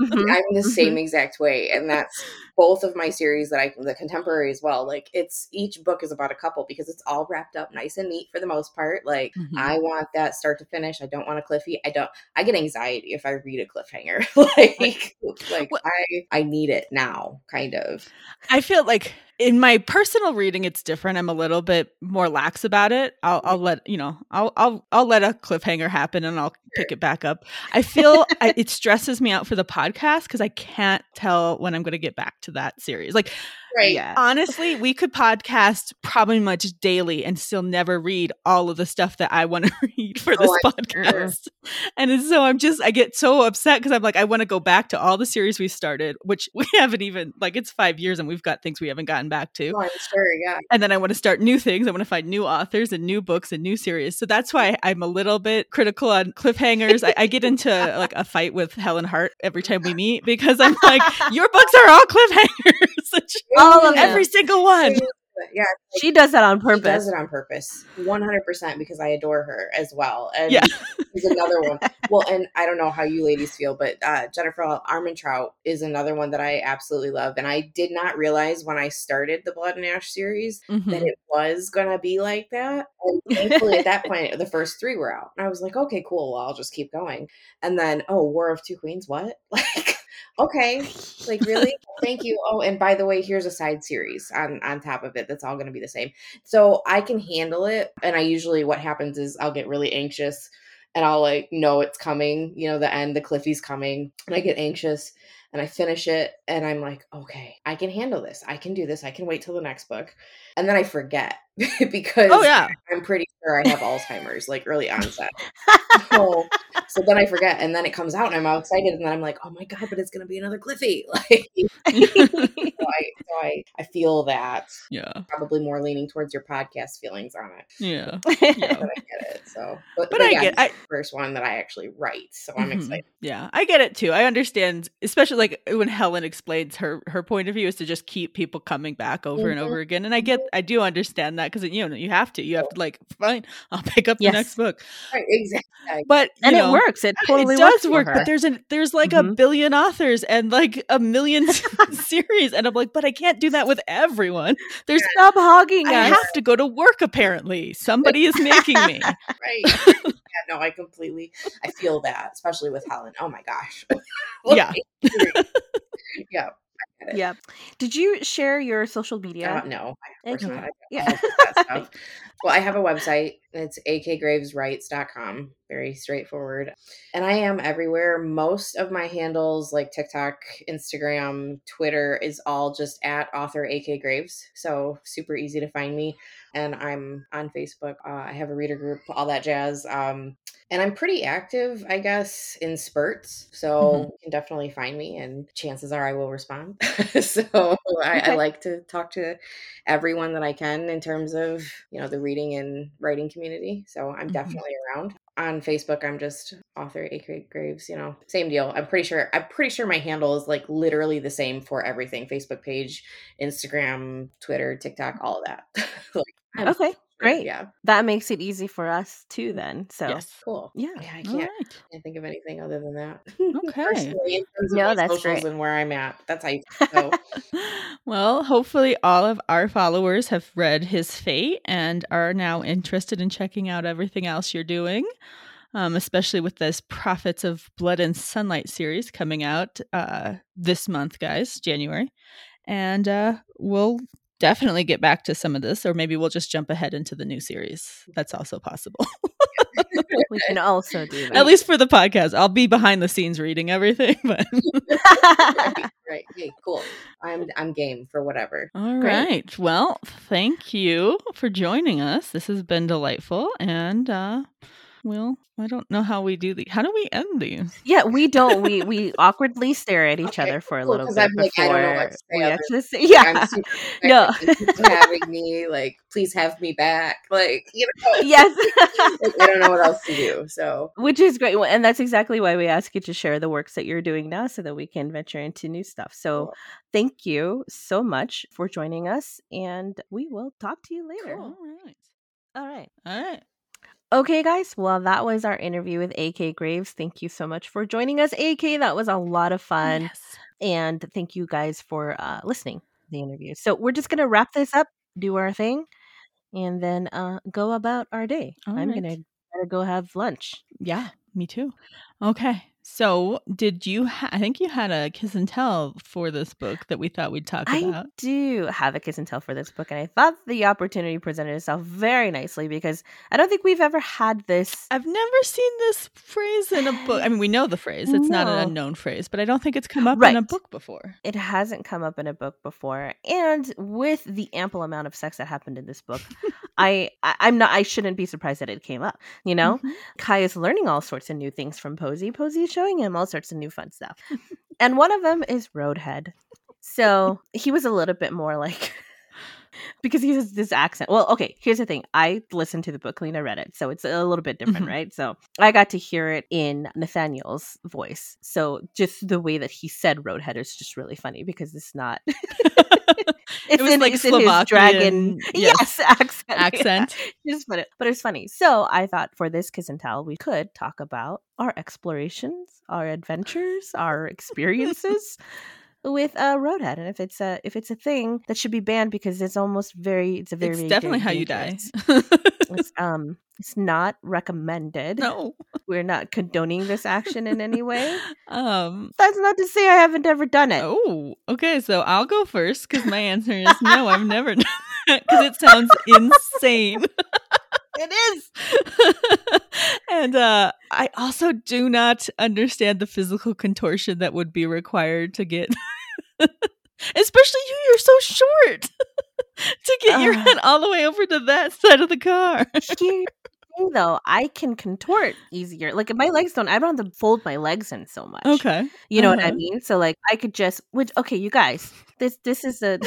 Mm-hmm. I'm the same exact way, and that's both of my series that I the contemporary as well. Like it's each book is about a couple because it's all wrapped up nice and neat for the most part. Like mm-hmm. I want that start to finish. I don't want a cliffy. I don't. I get anxiety if I read a cliffhanger. like like well, I I need it now, kind of. I feel like. In my personal reading, it's different. I'm a little bit more lax about it. I'll, I'll let you know. I'll, I'll, I'll let a cliffhanger happen, and I'll pick it back up. I feel I, it stresses me out for the podcast because I can't tell when I'm going to get back to that series. Like, right. Yeah. Honestly, we could podcast probably much daily and still never read all of the stuff that I want to read for this oh, podcast. And so I'm just, I get so upset because I'm like, I want to go back to all the series we started, which we haven't even, like it's five years and we've got things we haven't gotten back to. Oh, I'm sure, yeah. And then I want to start new things. I want to find new authors and new books and new series. So that's why I'm a little bit critical on cliffhangers. I, I get into like a fight with Helen Hart every time we meet because I'm like, your books are all cliffhangers. All of every single one. Yeah, like, she does that on purpose. She does it on purpose, one hundred percent, because I adore her as well. And yeah. She's another one. Well, and I don't know how you ladies feel, but uh, Jennifer Armentrout is another one that I absolutely love. And I did not realize when I started the Blood and Ash series mm-hmm. that it was going to be like that. And thankfully at that point, the first three were out. And I was like, okay, cool. Well, I'll just keep going. And then, oh, War of Two Queens, what? Like... Okay, like really? Thank you. Oh, and by the way, here's a side series on, on top of it. That's all going to be the same. So I can handle it. And I usually what happens is I'll get really anxious and I'll like, know it's coming, you know, the end, the cliffy's coming. And I get anxious and I finish it and I'm like, okay, I can handle this. I can do this. I can wait till the next book. And then I forget because oh, yeah. I'm pretty sure I have Alzheimer's, like early onset. So, so then I forget and then it comes out and I'm all excited and then I'm like, oh my God, but it's going to be another cliffy. Like, so I, so I, I feel that. Yeah. Probably more leaning towards your podcast feelings on it. Yeah. Yeah. But I get it. So, but, but, but I yeah, get I, the first one that I actually write. So I'm mm-hmm. excited. Yeah. I get it too. I understand, especially like when Helen explains her, her point of view is to just keep people coming back over mm-hmm. and over again. And I get, I do understand that because, you know, you have to, you have to like, fine, I'll pick up yes. the next book. Right, exactly. But, and know, it works. It totally it does works work. But there's a, there's like mm-hmm. a billion authors and like a million series. And I'm like, but I can't do that with everyone. There's stop hogging. I us. have to go to work. Apparently somebody is making me. Right. Yeah, no, I completely, I feel that, especially with Helen. Oh my gosh. Yeah. Yeah. Yeah. Did you share your social media? Uh, no. I okay. not. I yeah. Well, I have a website. It's a k graves writes dot com. Very straightforward. And I am everywhere. Most of my handles like TikTok, Instagram, Twitter is all just at author A K Graves. So super easy to find me. And I'm on Facebook. Uh, I have a reader group, all that jazz. Um, and I'm pretty active, I guess, in spurts. So mm-hmm. you can definitely find me and chances are I will respond. so I, okay. I like to talk to everyone that I can in terms of, you know, the reading and writing community. So I'm mm-hmm. definitely around. On Facebook, I'm just author A K Graves, you know, same deal. I'm pretty sure, I'm pretty sure my handle is like literally the same for everything. Facebook page, Instagram, Twitter, TikTok, all of that. like, okay. Great. Yeah. That makes it easy for us too then. So yes. Cool. Yeah. yeah I, can't, right. I can't think of anything other than that. Okay. Personally, in terms of no, my that's socials great. And where I'm at. That's how you go. Well, hopefully all of our followers have read His Fate and are now interested in checking out everything else you're doing. Um, especially with this Prophets of Blood and Sunlight series coming out uh, this month, guys, January. And uh, we'll definitely get back to some of this, or maybe we'll just jump ahead into the new series. That's also possible. We can also do that. At least for the podcast. I'll be behind the scenes reading everything. But right, right. Hey, cool. I'm I'm game for whatever. All Great. Right. Well, thank you for joining us. This has been delightful. And uh well, I don't know how we do the. How do we end these? Yeah, we don't. We we awkwardly stare at each okay, other for a cool, little bit I'm before. Like, I don't know what we have to say. Yeah, I'm super no. having me like, please have me back. Like, you know. Yes. Like, I don't know what else to do. So, which is great, and that's exactly why we ask you to share the works that you're doing now, so that we can venture into new stuff. So, cool. Thank you so much for joining us, and we will talk to you later. Cool. All right. All right. All right. Okay, guys. Well, that was our interview with A K Graves. Thank you so much for joining us, A K. That was a lot of fun. Yes. And thank you guys for uh, listening to the interview. So we're just going to wrap this up, do our thing, and then uh, go about our day. All I'm right. going to go have lunch. Yeah, me too. Okay. So did you, ha- I think you had a kiss and tell for this book that we thought we'd talk I about. I do have a kiss and tell for this book. And I thought the opportunity presented itself very nicely because I don't think we've ever had this. I've never seen this phrase in a book. I mean, we know the phrase. It's no. not an unknown phrase, but I don't think it's come up right. in a book before. It hasn't come up in a book before. And with the ample amount of sex that happened in this book, I, I, I'm not, I shouldn't be surprised that it came up, you know? Mm-hmm. Kai is learning all sorts of new things from Posey. Posey showing him all sorts of new fun stuff. And one of them is Roadhead. So he was a little bit more like, because he has this accent. Well, okay, here's the thing. I listened to the book, Lena read it. So it's a little bit different, mm-hmm. right? So I got to hear it in Nathaniel's voice. So just the way that he said Roadhead is just really funny because it's not... It's it was in, like it's in his dragon yes, yes accent. accent. Yeah. Just put it, but it's funny. So I thought for this kiss and tell, we could talk about our explorations, our adventures, our experiences with uh, Roadhead, and if it's a if it's a thing that should be banned because it's almost very it's a very it's definitely how you die. It's, um, it's not recommended. No, we're not condoning this action in any way. Um, that's not to say I haven't ever done it. Oh, okay. So I'll go first because my answer is no. I've never done it because it sounds insane. It is. And uh, I also do not understand the physical contortion that would be required to get, especially you, you're so short, to get uh, your head all the way over to that side of the car. Here, though, I can contort easier. Like my legs don't, I don't have to fold my legs in so much. Okay. You know uh-huh. what I mean? So like I could just, which, okay, you guys, this this is a...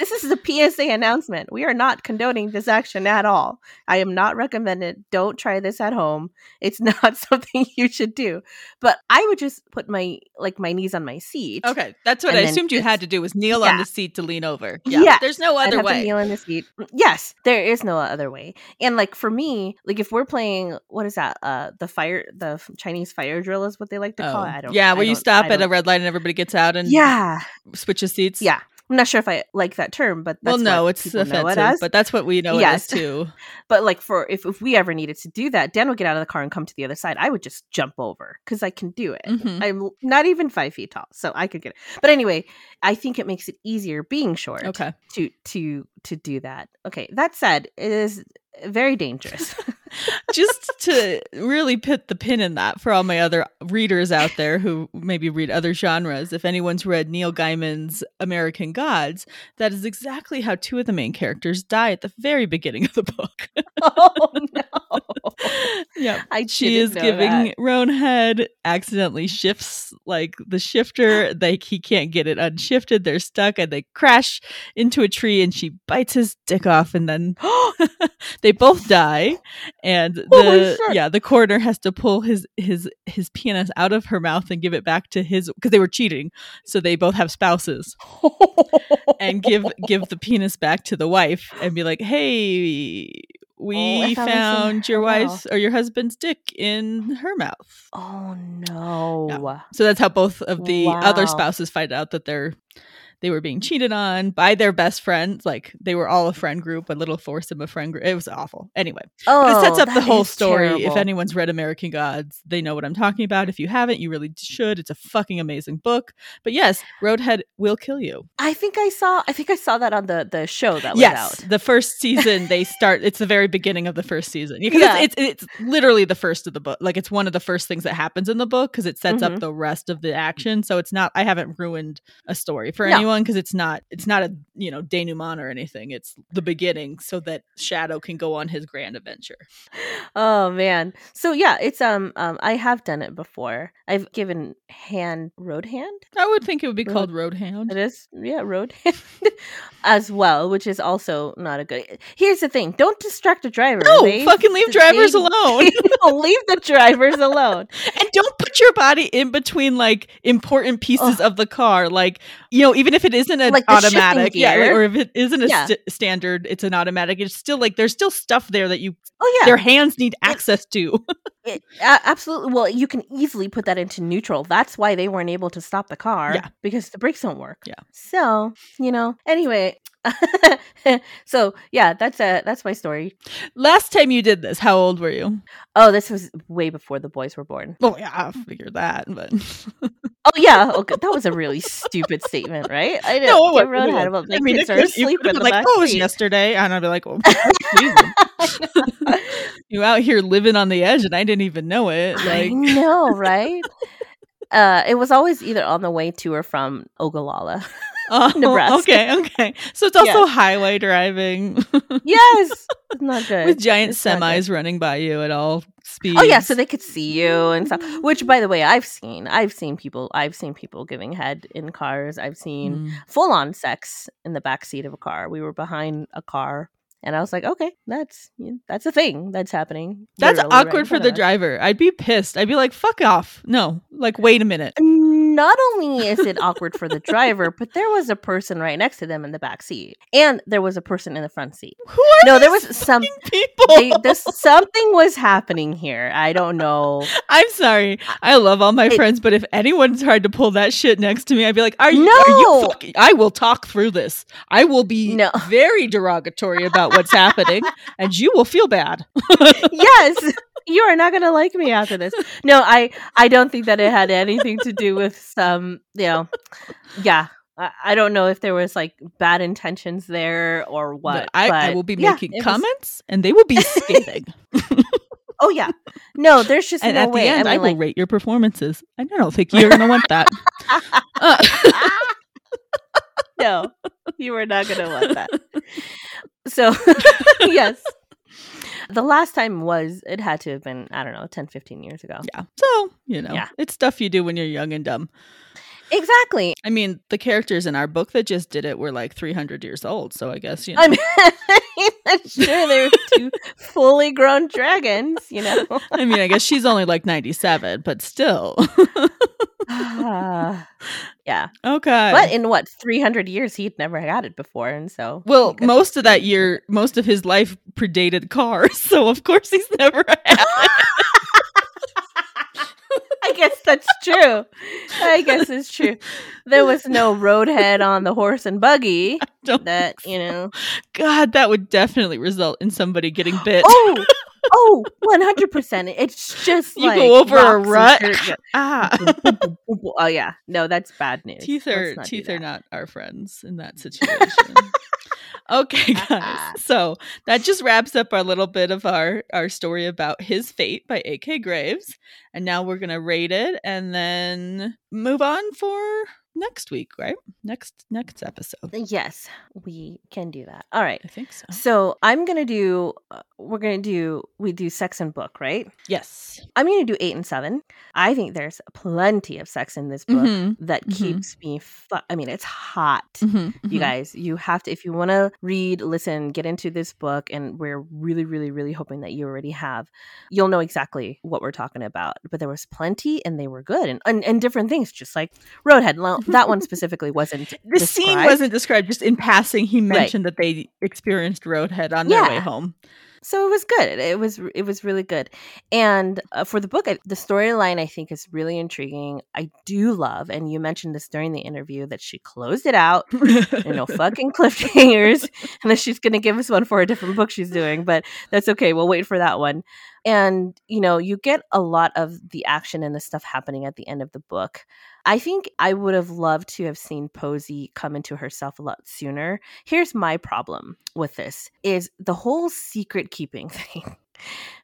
This is a P S A announcement. We are not condoning this action at all. I am not recommended. Don't try this at home. It's not something you should do. But I would just put my like my knees on my seat. Okay, that's what I assumed you had to do was kneel yeah. on the seat to lean over. Yeah, yes. There's no other I'd have way. To kneel on the seat. Yes, there is no other way. And like for me, like if we're playing, what is that? Uh, the fire, the Chinese fire drill is what they like to oh. call it. I don't. Yeah, where don't, you stop at a red light and everybody gets out and yeah, switches seats. Yeah. I'm not sure if I like that term, but that's well, no, what it's offensive, it but that's what we know yes. it is too. But like for if, if we ever needed to do that, Dan would get out of the car and come to the other side. I would just jump over because I can do it. Mm-hmm. I'm not even five feet tall, so I could get it. But anyway, I think it makes it easier being short. Okay. to to to do that. Okay, that said, it is very dangerous. Just to really put the pin in that for all my other readers out there who maybe read other genres. If anyone's read Neil Gaiman's American Gods, that is exactly how two of the main characters die at the very beginning of the book. Oh, no. Yeah, I she is giving that. Roanhead accidentally shifts like the shifter. Like he can't get it unshifted. They're stuck and they crash into a tree and she bites his dick off and then they both die. And the yeah, the coroner has to pull his his his penis out of her mouth and give it back to his, because they were cheating. So they both have spouses. And give give the penis back to the wife and be like, "Hey, we oh, found your wife's mouth. or your husband's dick in her mouth." Oh no. Yeah. So that's how both of the wow. other spouses find out that they're they were being cheated on by their best friends. Like they were all a friend group, a little foursome of friend group. It was awful. Anyway, oh, but it sets up the whole story. Terrible. If anyone's read American Gods, they know what I'm talking about. If you haven't, you really should. It's a fucking amazing book. But yes, Roadhead will kill you. I think I saw. I think I saw that on the, the show that was yes, out. The first season they start. It's the very beginning of the first season. Because yeah. it's, it's it's literally the first of the book. Like it's one of the first things that happens in the book because it sets mm-hmm. up the rest of the action. So it's not. I haven't ruined a story for no. anyone. Because it's not it's not a you know denouement or anything. It's the beginning so that Shadow can go on his grand adventure. Oh man. So yeah, it's um, um I have done it before. I've given hand Roadhand. I would think it would be road, called Roadhand. It is, yeah, Roadhand as well, which is also not a good. Here's the thing, don't distract a driver. No, they, fucking leave drivers they, alone. Leave the drivers alone. And don't put your body in between like important pieces oh. of the car. Like, you know, even if If it isn't an like automatic, yeah, or if it isn't a yeah. st- standard, it's an automatic. It's still like there's still stuff there that you, oh yeah, their hands need it, access to. it, uh, absolutely. Well, you can easily put that into neutral. That's why they weren't able to stop the car, yeah. because the brakes don't work. Yeah. So you know. Anyway. So yeah, that's uh that's my story. Last time you did this, how old were you? Oh, this was way before the boys were born. Oh yeah, I figured that, but oh yeah, okay. That was a really stupid statement, right? I didn't no, everyone had about like I mean, kids are asleep in the like, back oh, it was yesterday, and I'd be like, well, you out here living on the edge, and I didn't even know it. Like, I know, right? Uh, it was always either on the way to or from Ogallala. Oh, Nebraska. Okay, okay. So it's also yeah. highway driving. Yes, it's not good. With giant it's semis running by you at all speeds. Oh yeah, so they could see you and stuff. Which, by the way, I've seen. I've seen people. I've seen people giving head in cars. I've seen mm. full-on sex in the backseat of a car. We were behind a car. And I was like, okay, that's that's a thing that's happening. That's awkward for the driver. I'd be pissed. I'd be like, fuck off. No, like, wait a minute. Not only is it awkward for the driver, but there was a person right next to them in the back seat, and there was a person in the front seat. Who are no, there was some people. They, this, something was happening here. I don't know. I'm sorry. I love all my it, friends, but if anyone tried to pull that shit next to me, I'd be like, are you? No. Are you fucking, I will talk through this. I will be no. very derogatory about. What's happening, and you will feel bad. Yes, you are not gonna like me after this. No, I I don't think that it had anything to do with some, you know, yeah, I, I don't know if there was like bad intentions there or what. No, I, but, I will be yeah, making comments was... and they will be scathing. Oh yeah, no, there's just and no at way. The end I, mean, I will like... rate your performances. I don't think you're gonna want that. uh. No, you are not gonna want that. So, yes. The last time was, it had to have been, I don't know, ten, fifteen years ago. Yeah. So, you know, yeah. it's stuff you do when you're young and dumb. Exactly. I mean, the characters in our book that just did it were like three hundred years old. So I guess, you know. I mean, I'm sure they were two fully grown dragons, you know. I mean, I guess she's only like ninety-seven, but still. uh, yeah. Okay. But in what, three hundred years, he'd never had it before. And so. Well, most of that year, most of his life predated cars. So of course he's never had it. I guess that's true. I guess it's true. There was no Roadhead on the horse and buggy. That, you know. God, that would definitely result in somebody getting bit. Oh, Oh, one hundred percent. It's just you like... You go over a rut. Ah. Oh, yeah. No, that's bad news. Teeth are not, teeth are not our friends in that situation. Okay, guys. So that just wraps up our little bit of our, our story about His Fate by A K. Graves. And now we're going to rate it and then move on for... next week, right? Next next episode. Yes, we can do that. All right. I think so. So I'm going to do, uh, we're going to do, we do sex and book, right? Yes. I'm going to do eight and seven. I think there's plenty of sex in this book mm-hmm. that mm-hmm. keeps me, fu- I mean, it's hot. Mm-hmm. You guys, you have to, if you want to read, listen, get into this book, and we're really, really, really hoping that you already have, you'll know exactly what we're talking about. But there was plenty and they were good and, and, and different things, just like Roadhead. That one specifically wasn't the described. Scene wasn't described, just in passing he mentioned right. that they experienced Roadhead on yeah. their way home. So it was good. It was it was really good. And uh, for the book, I, the storyline, I think, is really intriguing. I do love, and you mentioned this during the interview, that she closed it out. You know, fucking cliffhangers. And then she's going to give us one for a different book she's doing. But that's okay. We'll wait for that one. And, you know, you get a lot of the action and the stuff happening at the end of the book. I think I would have loved to have seen Posey come into herself a lot sooner. Here's my problem with this, is the whole secret keeping thing.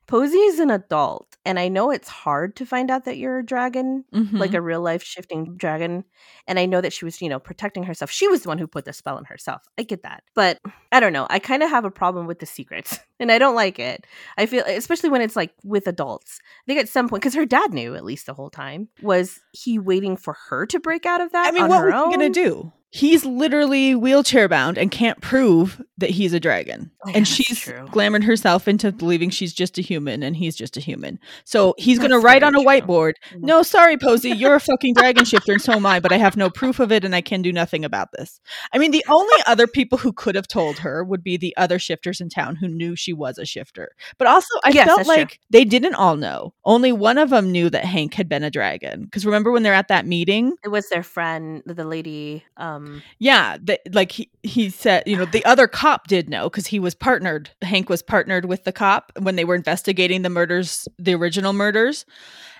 Posey is an adult, and I know it's hard to find out that you're a dragon, mm-hmm. like a real life shifting dragon. And I know that she was, you know, protecting herself. She was the one who put the spell on herself. I get that. But I don't know. I kind of have a problem with the secrets, and I don't like it. I feel, especially when it's like with adults. I think at some point, because her dad knew at least the whole time, was he waiting for her to break out of that? I mean, on what were you going to do? He's literally wheelchair bound and can't prove that he's a dragon. Oh, and she's true. Glamored herself into believing she's just a human and he's just a human. So he's going to write on a true. whiteboard, no, sorry, Posey, you're a fucking dragon shifter and so am I, but I have no proof of it and I can do nothing about this. I mean, the only other people who could have told her would be the other shifters in town who knew she was a shifter. But also, I yes, felt like true. They didn't all know. Only one of them knew that Hank had been a dragon. Because remember when they're at that meeting? It was their friend, the lady... Um, Yeah, the, like he, he said, you know, the other cop did know because he was partnered. Hank was partnered with the cop when they were investigating the murders, the original murders.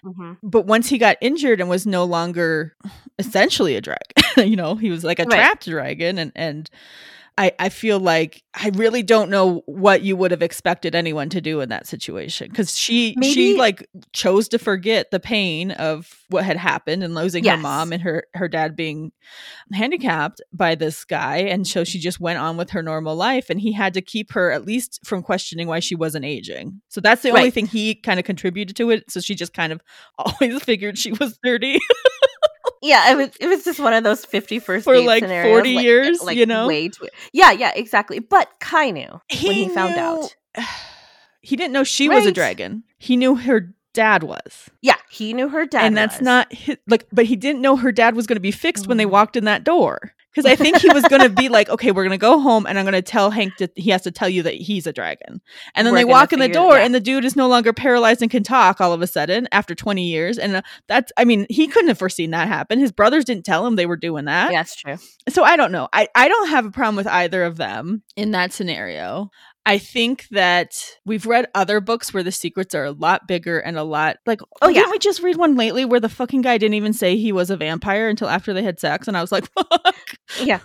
Mm-hmm. But once he got injured and was no longer essentially a dragon, you know, he was like a right. trapped dragon. And, and I, I feel like I really don't know what you would have expected anyone to do in that situation, because she Maybe. she like chose to forget the pain of what had happened and losing yes. her mom and her, her dad being handicapped by this guy. And so she just went on with her normal life, and he had to keep her at least from questioning why she wasn't aging. So that's the right. only thing he kind of contributed to it. So she just kind of always figured she was thirty. Yeah, it was it was just one of those fifty first dates like scenarios. For like forty years, like, you know? Way too- yeah, yeah, exactly. But Kai knew he when he knew- found out. He didn't know she right. was a dragon. He knew her dad was. Yeah, he knew her dad and was. And that's not... His, like, but he didn't know her dad was going to be fixed mm. when they walked in that door. Because I think he was going to be like, okay, we're going to go home and I'm going to tell Hank that he has to tell you that he's a dragon. And then we're they walk in the door and the dude is no longer paralyzed and can talk all of a sudden after twenty years. And uh, that's, I mean, he couldn't have foreseen that happen. His brothers didn't tell him they were doing that. Yeah, that's true. So I don't know. I, I don't have a problem with either of them in that scenario. I think that we've read other books where the secrets are a lot bigger and a lot like, oh, yeah. Didn't we just read one lately where the fucking guy didn't even say he was a vampire until after they had sex? And I was like, fuck. Yeah,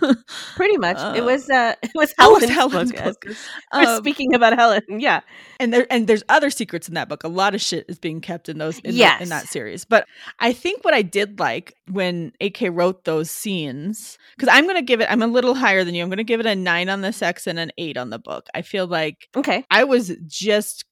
pretty much. Uh, it was uh, it was Helen's, was Helen's book. book. Um, We're speaking about Helen. Yeah. And there and there's other secrets in that book. A lot of shit is being kept in those in, yes. the, in that series. But I think what I did like when A K wrote those scenes, because I'm going to give it, I'm a little higher than you. I'm going to give it a nine on the sex and an eight on the book. I feel like okay, I was just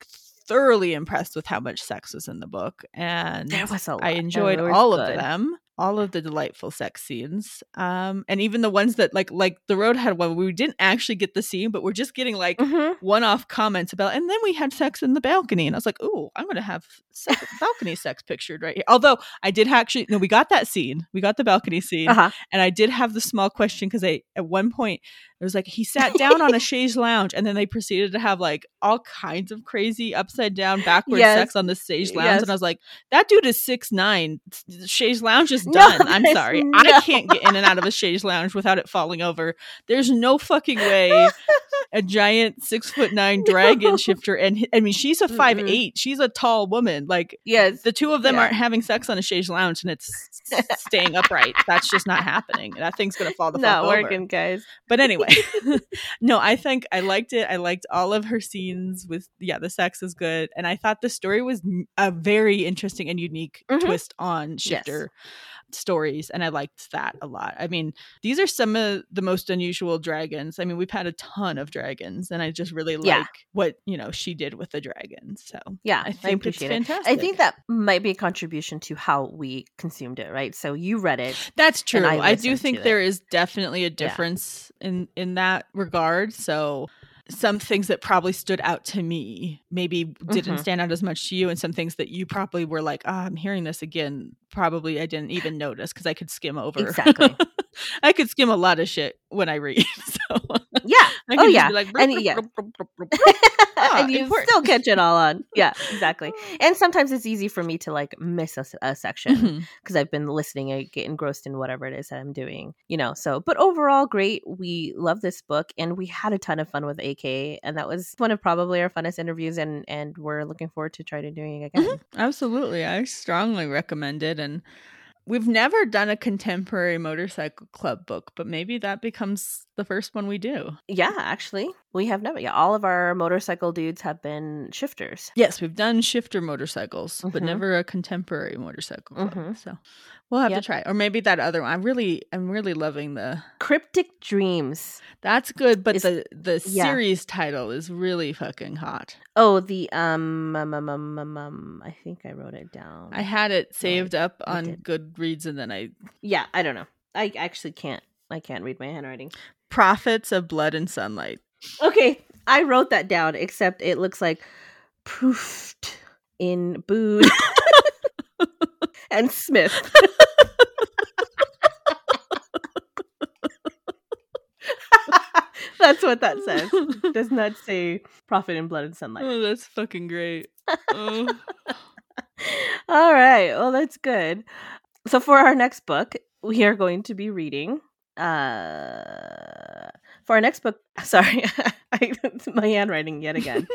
thoroughly impressed with how much sex was in the book, and there was a lot. I enjoyed all good. of them, all of the delightful sex scenes, um, and even the ones that like like the Roadhead one. We didn't actually get the scene, but we're just getting like mm-hmm. one-off comments about. And then we had sex in the balcony, and I was like, "Ooh, I'm gonna have sex, balcony sex pictured right here." Although I did actually no, we got that scene, we got the balcony scene, uh-huh. and I did have the small question because I at one point. It was like he sat down on a chaise lounge, and then they proceeded to have like all kinds of crazy upside down backwards yes. sex on the chaise lounge. Yes. And I was like, that dude is six nine. Chaise lounge is done. No, I'm sorry. No. I can't get in and out of a chaise lounge without it falling over. There's no fucking way a giant six foot nine dragon no. shifter. And I mean, she's a five mm-hmm. eight. She's a tall woman. Like yes. the two of them yeah. aren't having sex on a chaise lounge and it's staying upright. That's just not happening. That thing's going to fall the fuck over. Not working, guys. But anyway, no, I think I liked it. I liked all of her scenes with, yeah, the sex is good. And I thought the story was a very interesting and unique mm-hmm. twist on shifter yes. stories. And I liked that a lot. I mean, these are some of the most unusual dragons. I mean, we've had a ton of dragons and I just really like yeah. what, you know, she did with the dragons. So yeah, I think I it's fantastic. It. I think that might be a contribution to how we consumed it, right? So you read it. That's true. I, I do think there it. is definitely a difference yeah. in, in that regard. So some things that probably stood out to me maybe didn't mm-hmm. stand out as much to you, and some things that you probably were like, oh, I'm hearing this again. Probably I didn't even notice because I could skim over. Exactly. I could skim a lot of shit when I read. So yeah. I could oh, just yeah. be like, and, yeah. ah, and you important. Still catch it all on. Yeah, exactly. And sometimes it's easy for me to like miss a, a section because mm-hmm. I've been listening. I get engrossed in whatever it is that I'm doing, you know. So, but overall, great. We love this book and we had a ton of fun with A K. And that was one of probably our funnest interviews. And, and we're looking forward to try to doing it again. Mm-hmm. Absolutely. I strongly recommend it. And we've never done a contemporary motorcycle club book, but maybe that becomes the first one we do. Yeah, actually, we have never. Yeah, all of our motorcycle dudes have been shifters. Yes, we've done shifter motorcycles, mm-hmm. but never a contemporary motorcycle club. Mm-hmm. So we'll have yep. to try. Or maybe that other one. I really, I'm really loving the Cryptic Dreams. That's good, but it's, the the yeah. series title is really fucking hot. Oh, the um, um, um, um, um, I think I wrote it down. I had it saved oh, up on Good. Reads and then I yeah I don't know I actually can't I can't read my handwriting. Prophets of Blood and Sunlight. Okay, I wrote that down except it looks like proofed in Bood and Smith. That's what that says. It does not say Prophet in Blood and Sunlight. Oh, that's fucking great. Oh. All right, well, that's good. So for our next book, we are going to be reading, uh, for our next book, sorry, I, my handwriting yet again,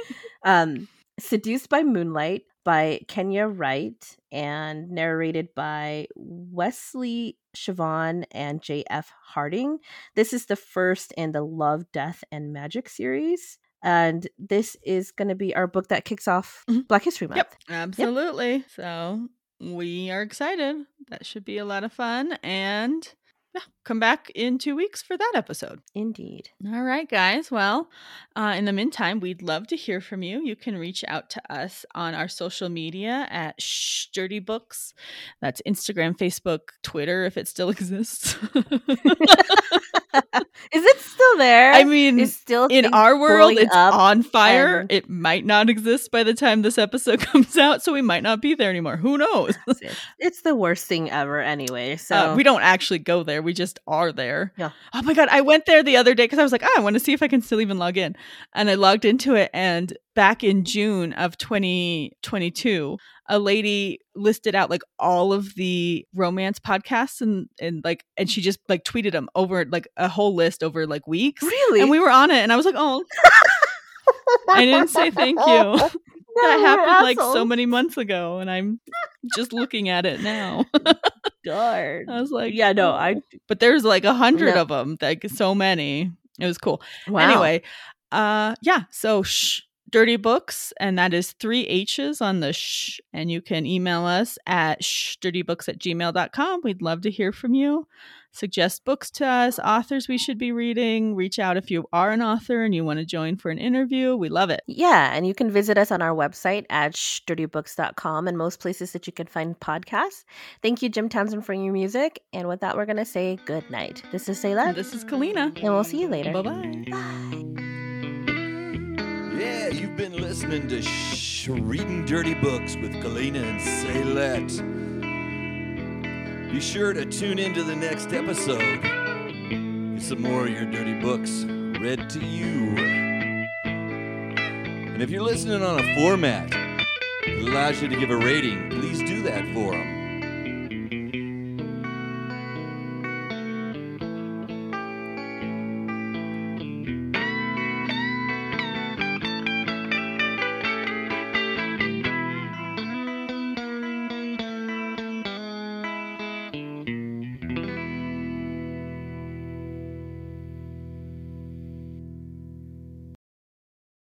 um, Seduced by Moonlight by Kenya Wright and narrated by Wesley Siobhan and J F. Harding. This is the first in the Love, Death, and Magic series. And this is going to be our book that kicks off mm-hmm. Black History Month. Yep, absolutely. Yep. So we are excited. That should be a lot of fun. And yeah, come back in two weeks for that episode. Indeed. All right, guys. Well, uh, in the meantime, we'd love to hear from you. You can reach out to us on our social media at Sturdy Books. That's Instagram, Facebook, Twitter, if it still exists. Is it still there? I mean, it's still in our world, it's on fire. And it might not exist by the time this episode comes out, so we might not be there anymore. Who knows? It's the worst thing ever anyway. So uh, we don't actually go there. We just are there. Yeah. Oh my God. I went there the other day because I was like, oh, I want to see if I can still even log in. And I logged into it. And back in June of twenty twenty-two, a lady listed out like all of the romance podcasts and, and like, and she just like tweeted them over like a whole list over like weeks. Really? And we were on it. And I was like, oh, I didn't say thank you. No, that happened like so many months ago. And I'm just looking at it now. Darn. I was like, yeah, no, I, but there's like a hundred no. of them, like so many. It was cool. Wow. Anyway. Uh, yeah. So shh. Dirty Books, and that is three H's on the sh, and you can email us at shdirtybooks at gmail dot com. We'd love to hear from you. Suggest books to us, authors we should be reading. Reach out if you are an author and you want to join for an interview. We love it. Yeah, and you can visit us on our website at shdirtybooks dot com and most places that you can find podcasts. Thank you, Jim Townsend, for your music. And with that, we're going to say good night. This is Sayla. This is Kalina. And we'll see you later. Bye-bye. Bye. Yeah, you've been listening to Shh Reading Dirty Books with Kalina and Saylet. Be sure to tune into the next episode. Get some more of your dirty books. read to you. And if you're listening on a format that allows you to give a rating, please do that for them.